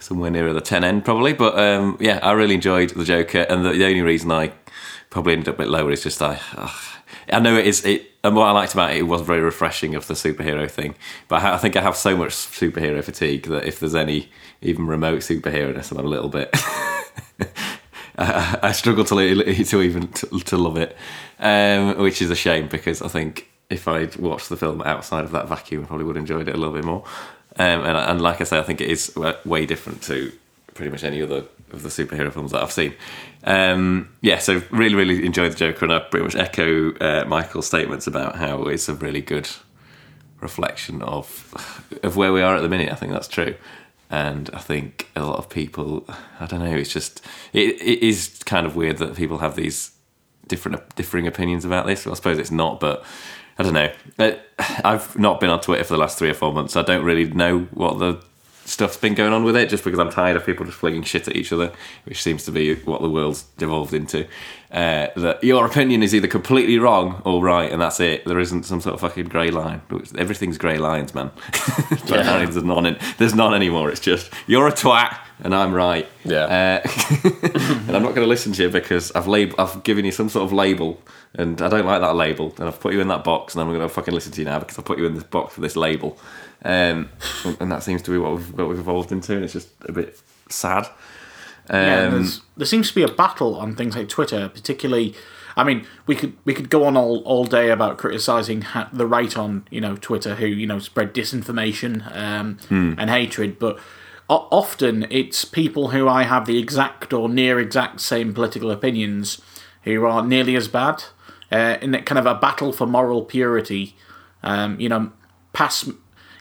Somewhere nearer the ten end, probably. But, um, yeah, I really enjoyed the Joker. And the, the only reason I probably ended up a bit lower is just I... Ugh. I know it is... It, and what I liked about it, it was very refreshing of the superhero thing. But I, I think I have so much superhero fatigue that if there's any even remote superhero-ness, I'm a little bit... I, I struggle to to even to, to love it, um, which is a shame, because I think if I'd watched the film outside of that vacuum, I probably would have enjoyed it a little bit more. Um, and, and like I say, I think it is way different to pretty much any other of the superhero films that I've seen. Um, yeah, so really, really enjoyed the Joker, and I pretty much echo uh, Michael's statements about how it's a really good reflection of of where we are at the minute. I think that's true. And I think a lot of people, I don't know, it's just, it, it is kind of weird that people have these different differing opinions about this. I suppose it's not, but I don't know. I've not been on Twitter for the last three or four months. So I don't really know what the stuff's been going on with it, just because I'm tired of people just flinging shit at each other, which seems to be what the world's devolved into. Uh, that your opinion is either completely wrong or right, and that's it. There isn't some sort of fucking grey line. Everything's grey lines, man. But yeah. there's, none in, there's none anymore. It's just, you're a twat and I'm right. Yeah. Uh, and I'm not going to listen to you because I've lab- I've given you some sort of label, and I don't like that label, and I've put you in that box, and I'm going to fucking listen to you now because I put you in this box for this label. Um, and that seems to be what we've, what we've evolved into, and it's just a bit sad. Um, yeah, there seems to be a battle on things like Twitter, particularly. I mean, we could we could go on all, all day about criticising ha- the right on you know Twitter, who you know spread disinformation um, hmm. and hatred, but o- often it's people who I have the exact or near exact same political opinions who are nearly as bad, uh, in that kind of a battle for moral purity. Um, you know, past.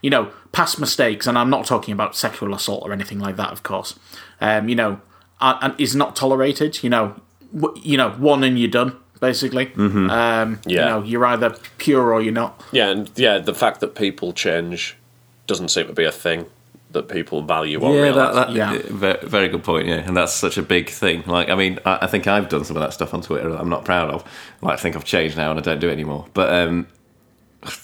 You know, past mistakes, and I'm not talking about sexual assault or anything like that, of course. Um, you know, and is not tolerated. You know, w- you know, one and you're done, basically. Mm-hmm. Um, yeah. You know, you're either pure or you're not. Yeah, and yeah, the fact that people change doesn't seem to be a thing that people value or yeah, realise. That, that, yeah, very good point. Yeah, and that's such a big thing. Like, I mean, I, I think I've done some of that stuff on Twitter that I'm not proud of. Like, I think I've changed now and I don't do it anymore. But um.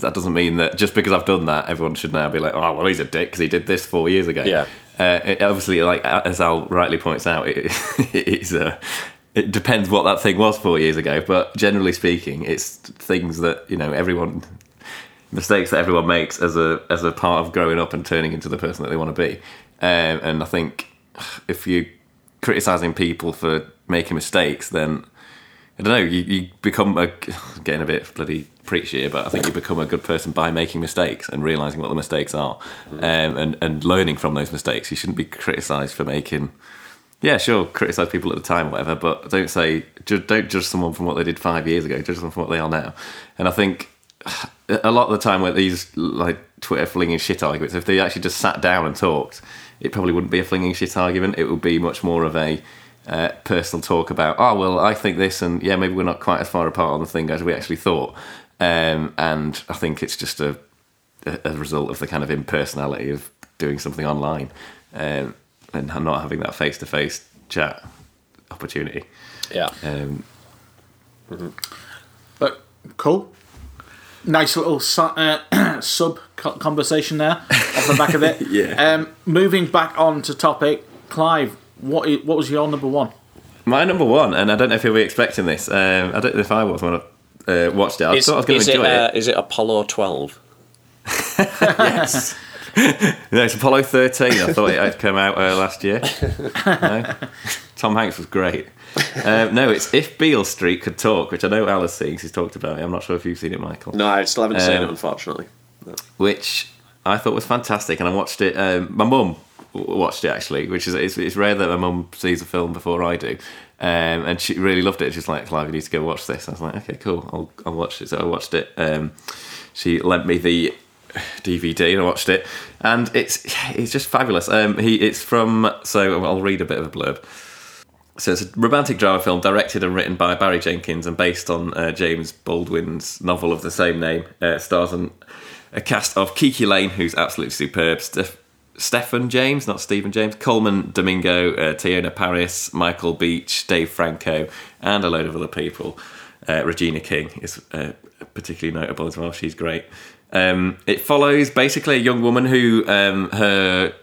That doesn't mean that just because I've done that, everyone should now be like, oh, well, he's a dick because he did this four years ago. Yeah. Uh, it, obviously, like as Al rightly points out, it, it's uh, it depends what that thing was four years ago. But generally speaking, it's things that, you know, everyone, mistakes that everyone makes as a as a part of growing up and turning into the person that they want to be. Um, and I think if you're criticising people for making mistakes, then, I don't know, you, you become a, getting a bit bloody preachy here, but I think you become a good person by making mistakes and realising what the mistakes are, um, and, and learning from those mistakes. You shouldn't be criticised for making, yeah, sure, criticise people at the time or whatever, but don't say, ju- don't judge someone from what they did five years ago, judge them from what they are now. And I think a lot of the time where these like Twitter flinging shit arguments, if they actually just sat down and talked, it probably wouldn't be a flinging shit argument. It would be much more of a, Uh, personal talk about, oh, well, I think this, and yeah, maybe we're not quite as far apart on the thing as we actually thought. Um, and I think it's just a, a result of the kind of impersonality of doing something online, um, and not having that face-to-face chat opportunity. Yeah. Um, mm-hmm. But cool. Nice little su- uh, sub-conversation there off the back of it. Yeah. Um, moving back on to topic, Clive, What is, what was your number one? My number one, and I don't know if you'll be expecting this. Um, I don't know if I was when I uh, watched it. I is, thought I was going to enjoy it, uh, it. Is it Apollo twelve? Yes. No, it's Apollo thirteen. I thought it had come out uh, last year. No. Tom Hanks was great. Um, no, it's If Beale Street Could Talk, which I know Alice sees. Cause he's talked about it. I'm not sure if you've seen it, Michael. No, I still haven't um, seen it, unfortunately. No. Which I thought was fantastic, and I watched it. Um, my mum watched it, actually, which is it's, it's rare that my mum sees a film before I do, um, and she really loved it. She's like, Clive, you need to go watch this. I was like, okay, cool, I'll, I'll watch it. So I watched it. Um, she lent me the D V D and I watched it, and it's it's just fabulous. Um, he it's from so I'll read a bit of a blurb. So it's a romantic drama film directed and written by Barry Jenkins and based on uh, James Baldwin's novel of the same name. Uh, stars in a cast of Kiki Lane, who's absolutely superb. Steph- Stephen James, not Stephen James, Coleman Domingo, uh, Tiona Paris, Michael Beach, Dave Franco, and a load of other people. Uh, Regina King is uh, particularly notable as well. She's great. Um, it follows basically a young woman who um, her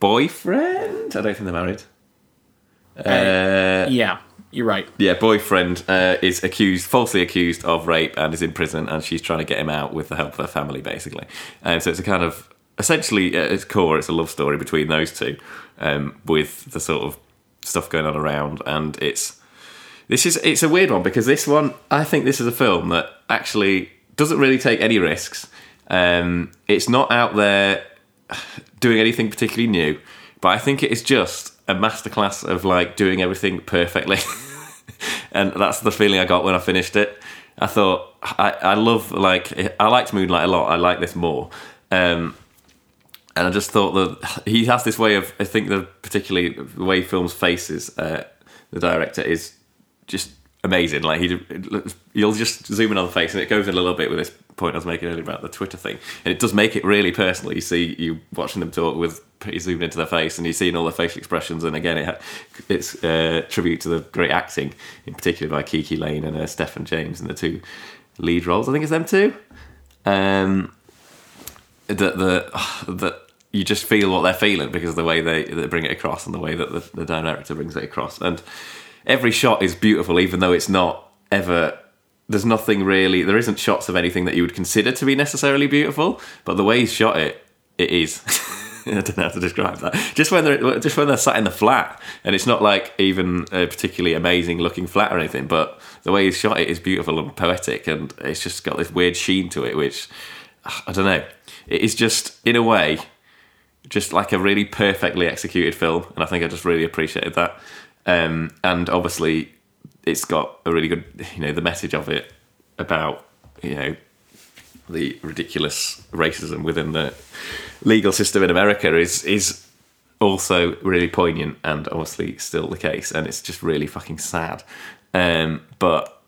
boyfriend... I don't think they're married. Uh, uh, yeah, you're right. Yeah, boyfriend uh, is accused, falsely accused of rape and is in prison, and she's trying to get him out with the help of her family, basically. Um, so it's a kind of... Essentially, at its core, it's a love story between those two, um, with the sort of stuff going on around, and it's... This is it's a weird one because this one, I think this is a film that actually doesn't really take any risks. Um, it's not out there doing anything particularly new, but I think it is just a masterclass of like doing everything perfectly. And that's the feeling I got when I finished it. I thought, I, I love, like, I liked Moonlight a lot. I like this more. Um, and I just thought that he has this way of, I think that particularly the way films faces, uh, the director is just amazing. Like he, you'll just zoom in on the face, and it goes in a little bit with this point I was making earlier about the Twitter thing, and it does make it really personal. You see, you watching them talk with, you zoom into their face, and you're seeing all their facial expressions. And again, it it's a tribute to the great acting, in particular by Kiki Lane and uh, Stephen James in the two lead roles. I think it's them two. Um, that the that you just feel what they're feeling because of the way they, they bring it across, and the way that the, the director brings it across, and. Every shot is beautiful, even though it's not ever... There's nothing really... There isn't shots of anything that you would consider to be necessarily beautiful, but the way he's shot it, it is. I don't know how to describe that. Just when they're just when they're sat in the flat, and it's not like even a particularly amazing-looking flat or anything, but the way he's shot it is beautiful and poetic, and it's just got this weird sheen to it, which... I don't know. It is just, in a way, just like a really perfectly executed film, and I think I just really appreciated that. Um, and obviously, it's got a really good, you know, the message of it about, you know, the ridiculous racism within the legal system in America is is also really poignant and obviously still the case. And it's just really fucking sad. Um, but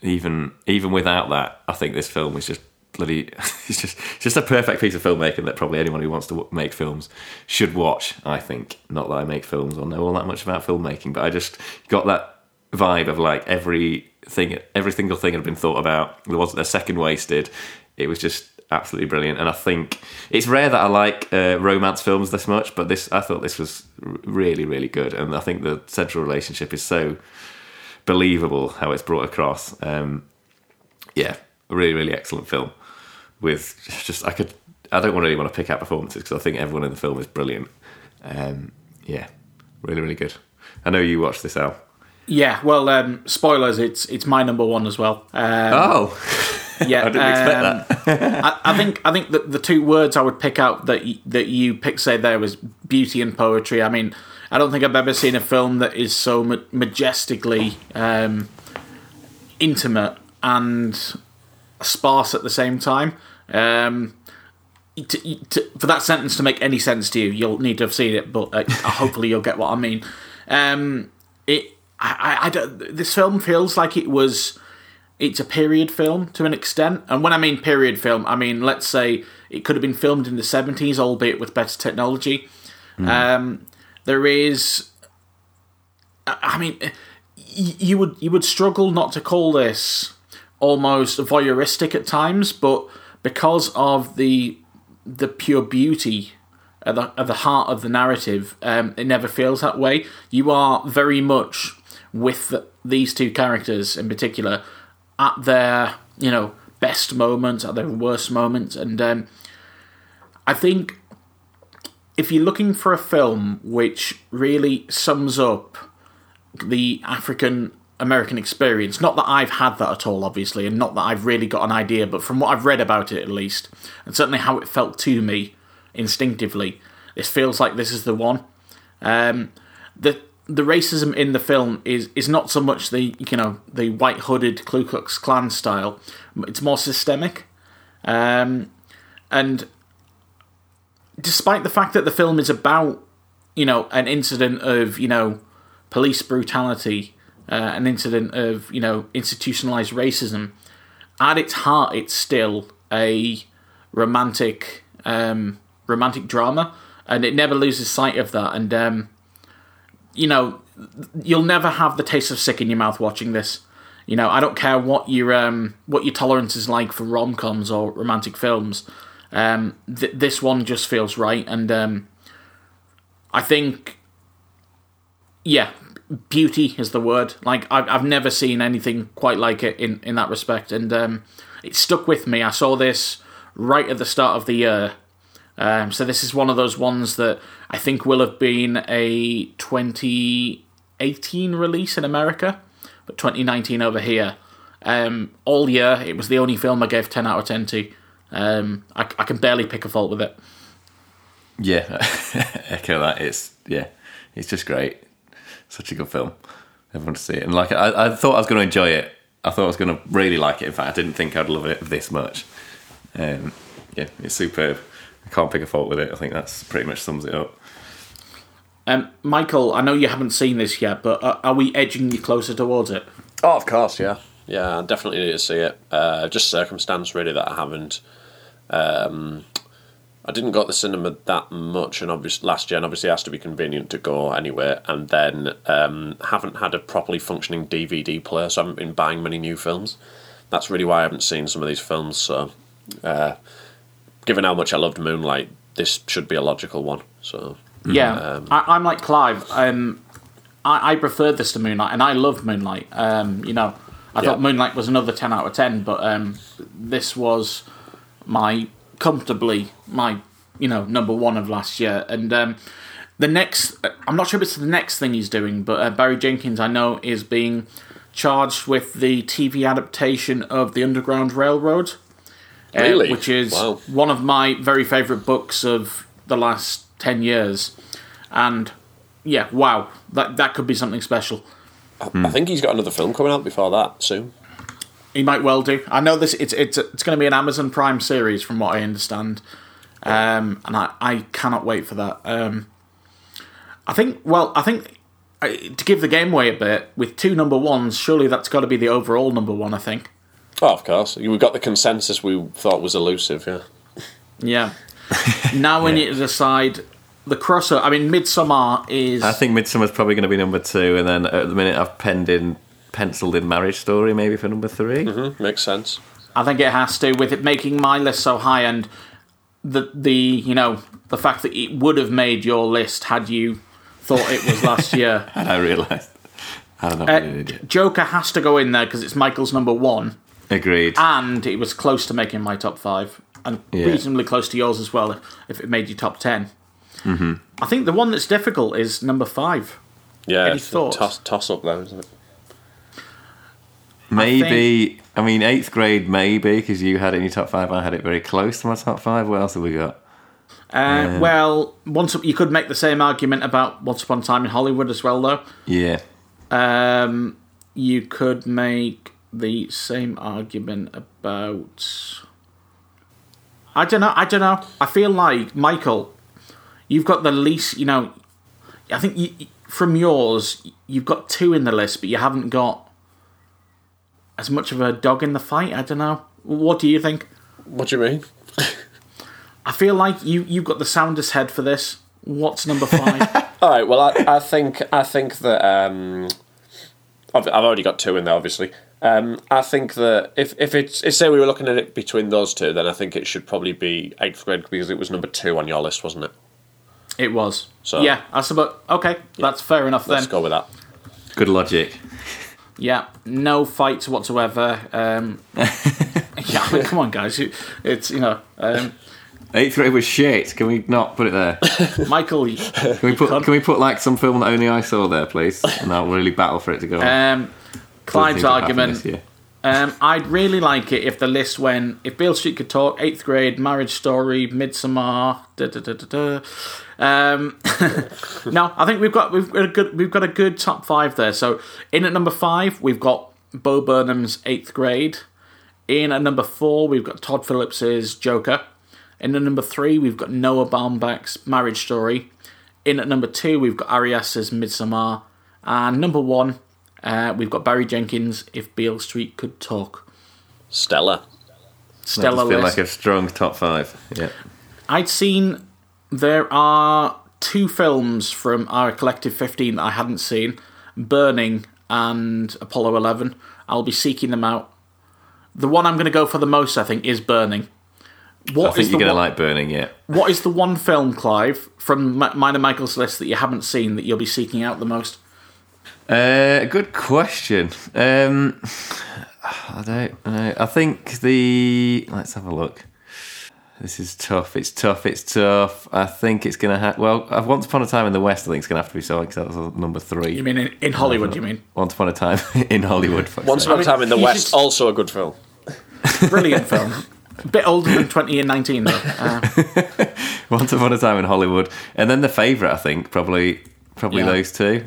even even without that, I think this film is just bloody. It's just it's just a perfect piece of filmmaking that probably anyone who wants to w- make films should watch, I think. Not that I make films or know all that much about filmmaking, but I just got that vibe of like everything, every single thing had been thought about. There wasn't a second wasted. It was just absolutely brilliant. And I think it's rare that I like uh, romance films this much, but this I thought this was really, really good. And I think the central relationship is so believable how it's brought across. Um, yeah, a really, really excellent film. With just, I could, I don't really want to pick out performances because I think everyone in the film is brilliant. Um, yeah, really, really good. I know you watched this, Al. Yeah, well, um, spoilers. It's it's my number one as well. Um, oh, yeah, I didn't expect um, that. I, I think I think that the two words I would pick out that y- that you picked say there was beauty and poetry. I mean, I don't think I've ever seen a film that is so ma- majestically um, intimate and sparse at the same time. Um, to, to, for that sentence to make any sense to you, you'll need to have seen it, but uh, hopefully you'll get what I mean. Um, it, I, I, I don't, this film feels like it was, it's a period film to an extent, and when I mean period film, I mean let's say it could have been filmed in the seventies, albeit with better technology. Mm. Um, there is, I, I mean, you, you would you would struggle not to call this almost voyeuristic at times, but because of the the pure beauty at the, at the heart of the narrative, um, it never feels that way. You are very much with the, these two characters in particular at their, you know, best moments, at their worst moments, and um, I think if you're looking for a film which really sums up the African American experience, not that I've had that at all, obviously, and not that I've really got an idea, but from what I've read about it at least, and certainly how it felt to me instinctively, this feels like this is the one. Um, the the racism in the film is, is not so much the, you know, the white hooded Ku Klux Klan style. It's more systemic, um, and despite the fact that the film is about, you know, an incident of, you know, police brutality. Uh, an incident of, you know, institutionalized racism, at its heart, it's still a romantic, um, romantic drama, and it never loses sight of that. And um, you know, you'll never have the taste of sick in your mouth watching this. You know, I don't care what your um, what your tolerance is like for rom-coms or romantic films. Um, th- this one just feels right, and um, I think, yeah, beauty is the word. Like I've I've never seen anything quite like it in, in that respect, and um, it stuck with me. I saw this right at the start of the year, um, so this is one of those ones that I think will have been a twenty eighteen release in America. twenty nineteen over here. Um, all year, it was the only film I gave ten out of ten to. Um, I, I can barely pick a fault with it. Yeah, echo that. It's yeah, it's just great. Such a good film. Everyone to see it. And like, I, I thought I was going to enjoy it. I thought I was going to really like it. In fact, I didn't think I'd love it this much. Um, yeah, it's superb. I can't pick a fault with it. I think that's pretty much sums it up. Um, Michael, I know you haven't seen this yet, but are, are we edging you closer towards it? Oh, of course, yeah. Yeah, I definitely need to see it. Uh, just circumstance, really, that I haven't. Um, I didn't go to the cinema that much, and obviously last year, and obviously it has to be convenient to go anywhere, and then um, haven't had a properly functioning D V D player, so I haven't been buying many new films. That's really why I haven't seen some of these films, so uh, given how much I loved Moonlight, this should be a logical one, so... Yeah, um, I, I'm like Clive. Um, I, I preferred this to Moonlight, and I love Moonlight. Um, you know, I yeah. thought Moonlight was another ten out of ten, but um, this was my comfortably my you know number one of last year. And um, the next, I'm not sure if it's the next thing he's doing, but uh, Barry Jenkins, I know, is being charged with the T V adaptation of The Underground Railroad, uh, really? which is wow. one of my very favourite books of the last ten years, and yeah, wow, that that could be something special. I think he's got another film coming out before that soon. He might well do. I know this. It's it's it's going to be an Amazon Prime series, from what I understand, yeah. um, and I, I cannot wait for that. Um, I think. Well, I think I, to give the game away a bit, with two number ones, surely that's got to be the overall number one. I think. Oh, of course, we got the consensus we thought was elusive. Yeah. Yeah. Now we yeah. need to decide the crossover. I mean, Midsommar is... I think Midsommar's probably going to be number two, and then at the minute I've penned in, penciled in Marriage Story maybe for number three. Mm-hmm. Makes sense. I think it has to, with it making my list so high, and the the you know the fact that it would have made your list had you thought it was last year. And I realised. I don't know. Uh, Joker has to go in there because it's Michael's number one. Agreed. And it was close to making my top five. And yeah. reasonably close to yours as well, if it made you top ten. Mm-hmm. I think the one that's difficult is number five. Yeah, any thoughts? Toss, toss up though, isn't it? Maybe. I, think, I mean, eighth grade, maybe, because you had it in your top five. I had it very close to my top five. What else have we got? Uh, um, well, once you could make the same argument about Once Upon a Time in Hollywood as well, though. Yeah. Um, you could make the same argument about... I don't know, I don't know. I feel like, Michael, you've got the least, you know, I think you, from yours, you've got two in the list, but you haven't got as much of a dog in the fight. I don't know. What do you think? What do you mean? I feel like you, you've got the soundest head for this. What's number five? All right, well, I, I think I think that... Um, I've, I've already got two in there, obviously. Um, I think that if if it's if say we were looking at it between those two, then I think it should probably be eighth grade because it was number two on your list, wasn't it? It was. So yeah, I suppose. Okay, yeah. That's fair enough. Then let's go with that. Good logic. Yeah, no fights whatsoever. Um, yeah, I mean, come on, guys. It's you know um, eighth grade was shit. Can we not put it there, Michael? Can we put can't... can we put like some film that only I saw there, please? And I'll really battle for it to go on. Um, Clive's argument. Um, I'd really like it if the list went, if Beale Street could talk, eighth grade, Marriage Story, Midsommar, da da da da da. Um, no, I think we've got we've got a good we've got a good top five there. So in at number five we've got Bo Burnham's Eighth Grade. In at number four we've got Todd Phillips's Joker. In at number three we've got Noah Baumbach's Marriage Story. In at number two we've got Ari Aster's Midsommar, and number one. Uh, we've got Barry Jenkins, If Beale Street Could Talk. Stella. Stella list. I feel like a strong top five. Yeah. I'd seen there are two films from our collective fifteen that I hadn't seen, Burning and Apollo eleven. I'll be seeking them out. The one I'm going to go for the most, I think, is Burning. What I think you're going to like Burning, yeah. What is the one film, Clive, from mine and Michael's list that you haven't seen that you'll be seeking out the most? Uh, good question. Um, I don't know. I think the... Let's have a look. This is tough. It's tough. It's tough. I think it's going to have... Well, Once Upon a Time in the West, I think it's going to have to be so, because that was number three. You mean in, in Hollywood, you mean? Once Upon a Time in Hollywood. Once Upon a Time in the West, should... also a good film. Brilliant film. A bit older than twenty and nineteen, though. Uh, Once Upon a Time in Hollywood. And then The Favourite, I think, probably probably yeah. those two.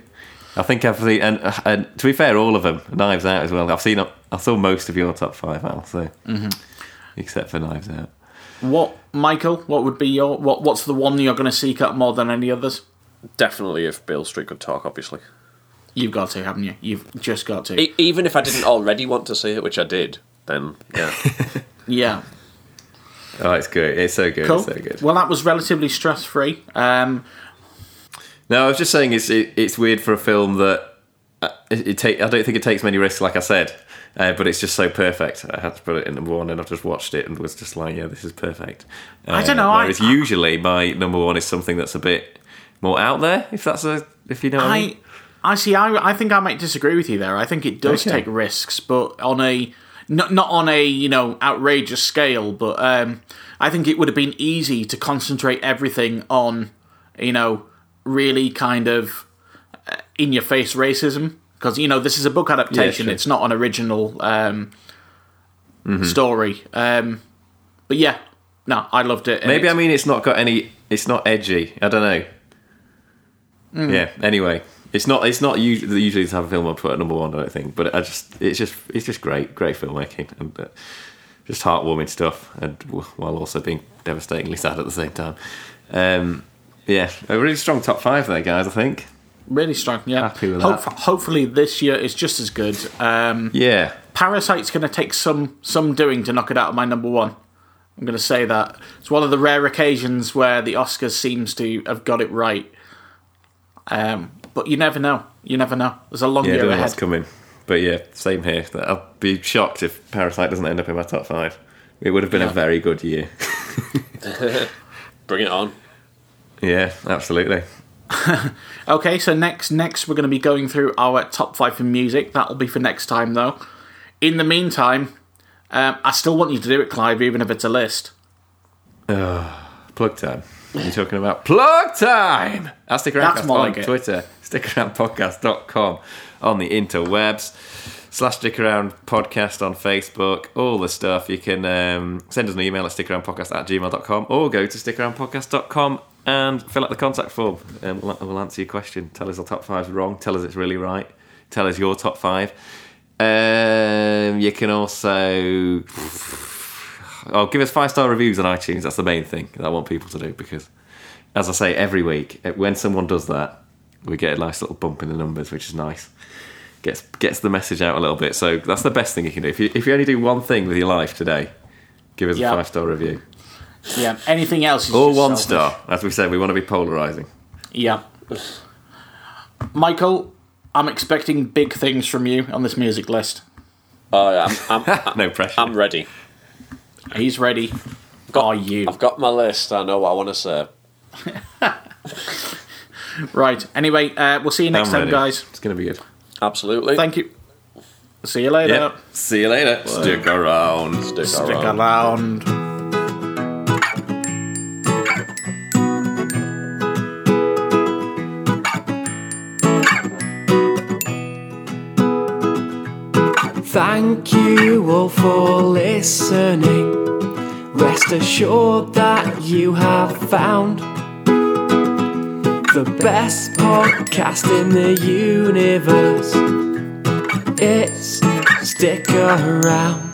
I think I've seen, and, and to be fair, all of them, Knives Out as well. I've seen, I saw most of your top five, Al, so, mm-hmm. except for Knives Out. What, Michael, what would be your, what? what's the one you're going to seek out more than any others? Definitely If Beale Street Could Talk, obviously. You've got to, haven't you? You've just got to. E- even if I didn't already want to see it, which I did, then, yeah. yeah. Oh, it's good. It's so good. Cool. It's so good. Well, that was relatively stress-free. Um, no, I was just saying it's it, it's weird for a film that it, it take. I don't think it takes many risks, like I said, uh, but it's just so perfect. I had to put it in number one, and I've just watched it and was just like, yeah, this is perfect. Uh, I don't know. Whereas I, usually my number one is something that's a bit more out there. If that's a, if you know, I, what I mean. I see. I I think I might disagree with you there. I think it does okay. take risks, but on a. Not not on a, you know, outrageous scale, but um, I think it would have been easy to concentrate everything on, you know, really kind of uh, in-your-face racism. Because, you know, this is a book adaptation. Yeah, it's not an original um, mm-hmm. story. Um, but, yeah, no, I loved it. Maybe, I mean, it's not got any... It's not edgy. I don't know. Mm. Yeah, anyway... It's not. It's not usually, usually to have a film I put at number one, I don't think. But I just, it's just, it's just great, great filmmaking, and uh, just heartwarming stuff, and while also being devastatingly sad at the same time. Um, yeah, a really strong top five there, guys. I think. Really strong. Yeah. Happy with Hope, that. Hopefully, this year is just as good. Um, yeah. Parasite's going to take some some doing to knock it out of my number one. I'm going to say that it's one of the rare occasions where the Oscars seems to have got it right. Um. But you never know. You never know. There's a long yeah, year ahead. Yeah, I don't know what's coming. But yeah, same here. I'll be shocked if Parasite doesn't end up in my top five. It would have been yeah. a very good year. Bring it on. Yeah, absolutely. Okay, so next next we're going to be going through our top five for music. That'll be for next time, though. In the meantime, um, I still want you to do it, Clive, even if it's a list. Uh, plug time. You're talking about plug time. I'll stick around That's on like Twitter. stick around podcast dot com on the interwebs, slash stick around podcast on Facebook, all the stuff. You can um, send us an email at stick around podcast at gmail dot com or go to stick around podcast dot com and fill out the contact form and we'll, we'll answer your question. Tell us our top five's wrong. Tell us it's really right. Tell us your top five. Um, you can also... Oh, give us five-star reviews on iTunes. That's the main thing that I want people to do because, as I say every week, when someone does that, we get a nice little bump in the numbers, which is nice. Gets gets the message out a little bit. So that's the best thing you can do. If you if you only do one thing with your life today, give us yep. a five-star review. Yeah, anything else is Or one selfish. star. As we said, we want to be polarising. Yeah. Michael, I'm expecting big things from you on this music list. Uh, I'm, I'm, no pressure. I'm ready. He's ready. Got, Are you? I've got my list. I know what I want to say. Right. Anyway, uh, we'll see you next I'm time, ready. guys. It's going to be good. Absolutely. Thank you. See you later. Yep. See you later. Well, stick around. Stick, stick around. around. Thank you all for listening. Rest assured that you have found the best podcast in the universe. It's Stick Around.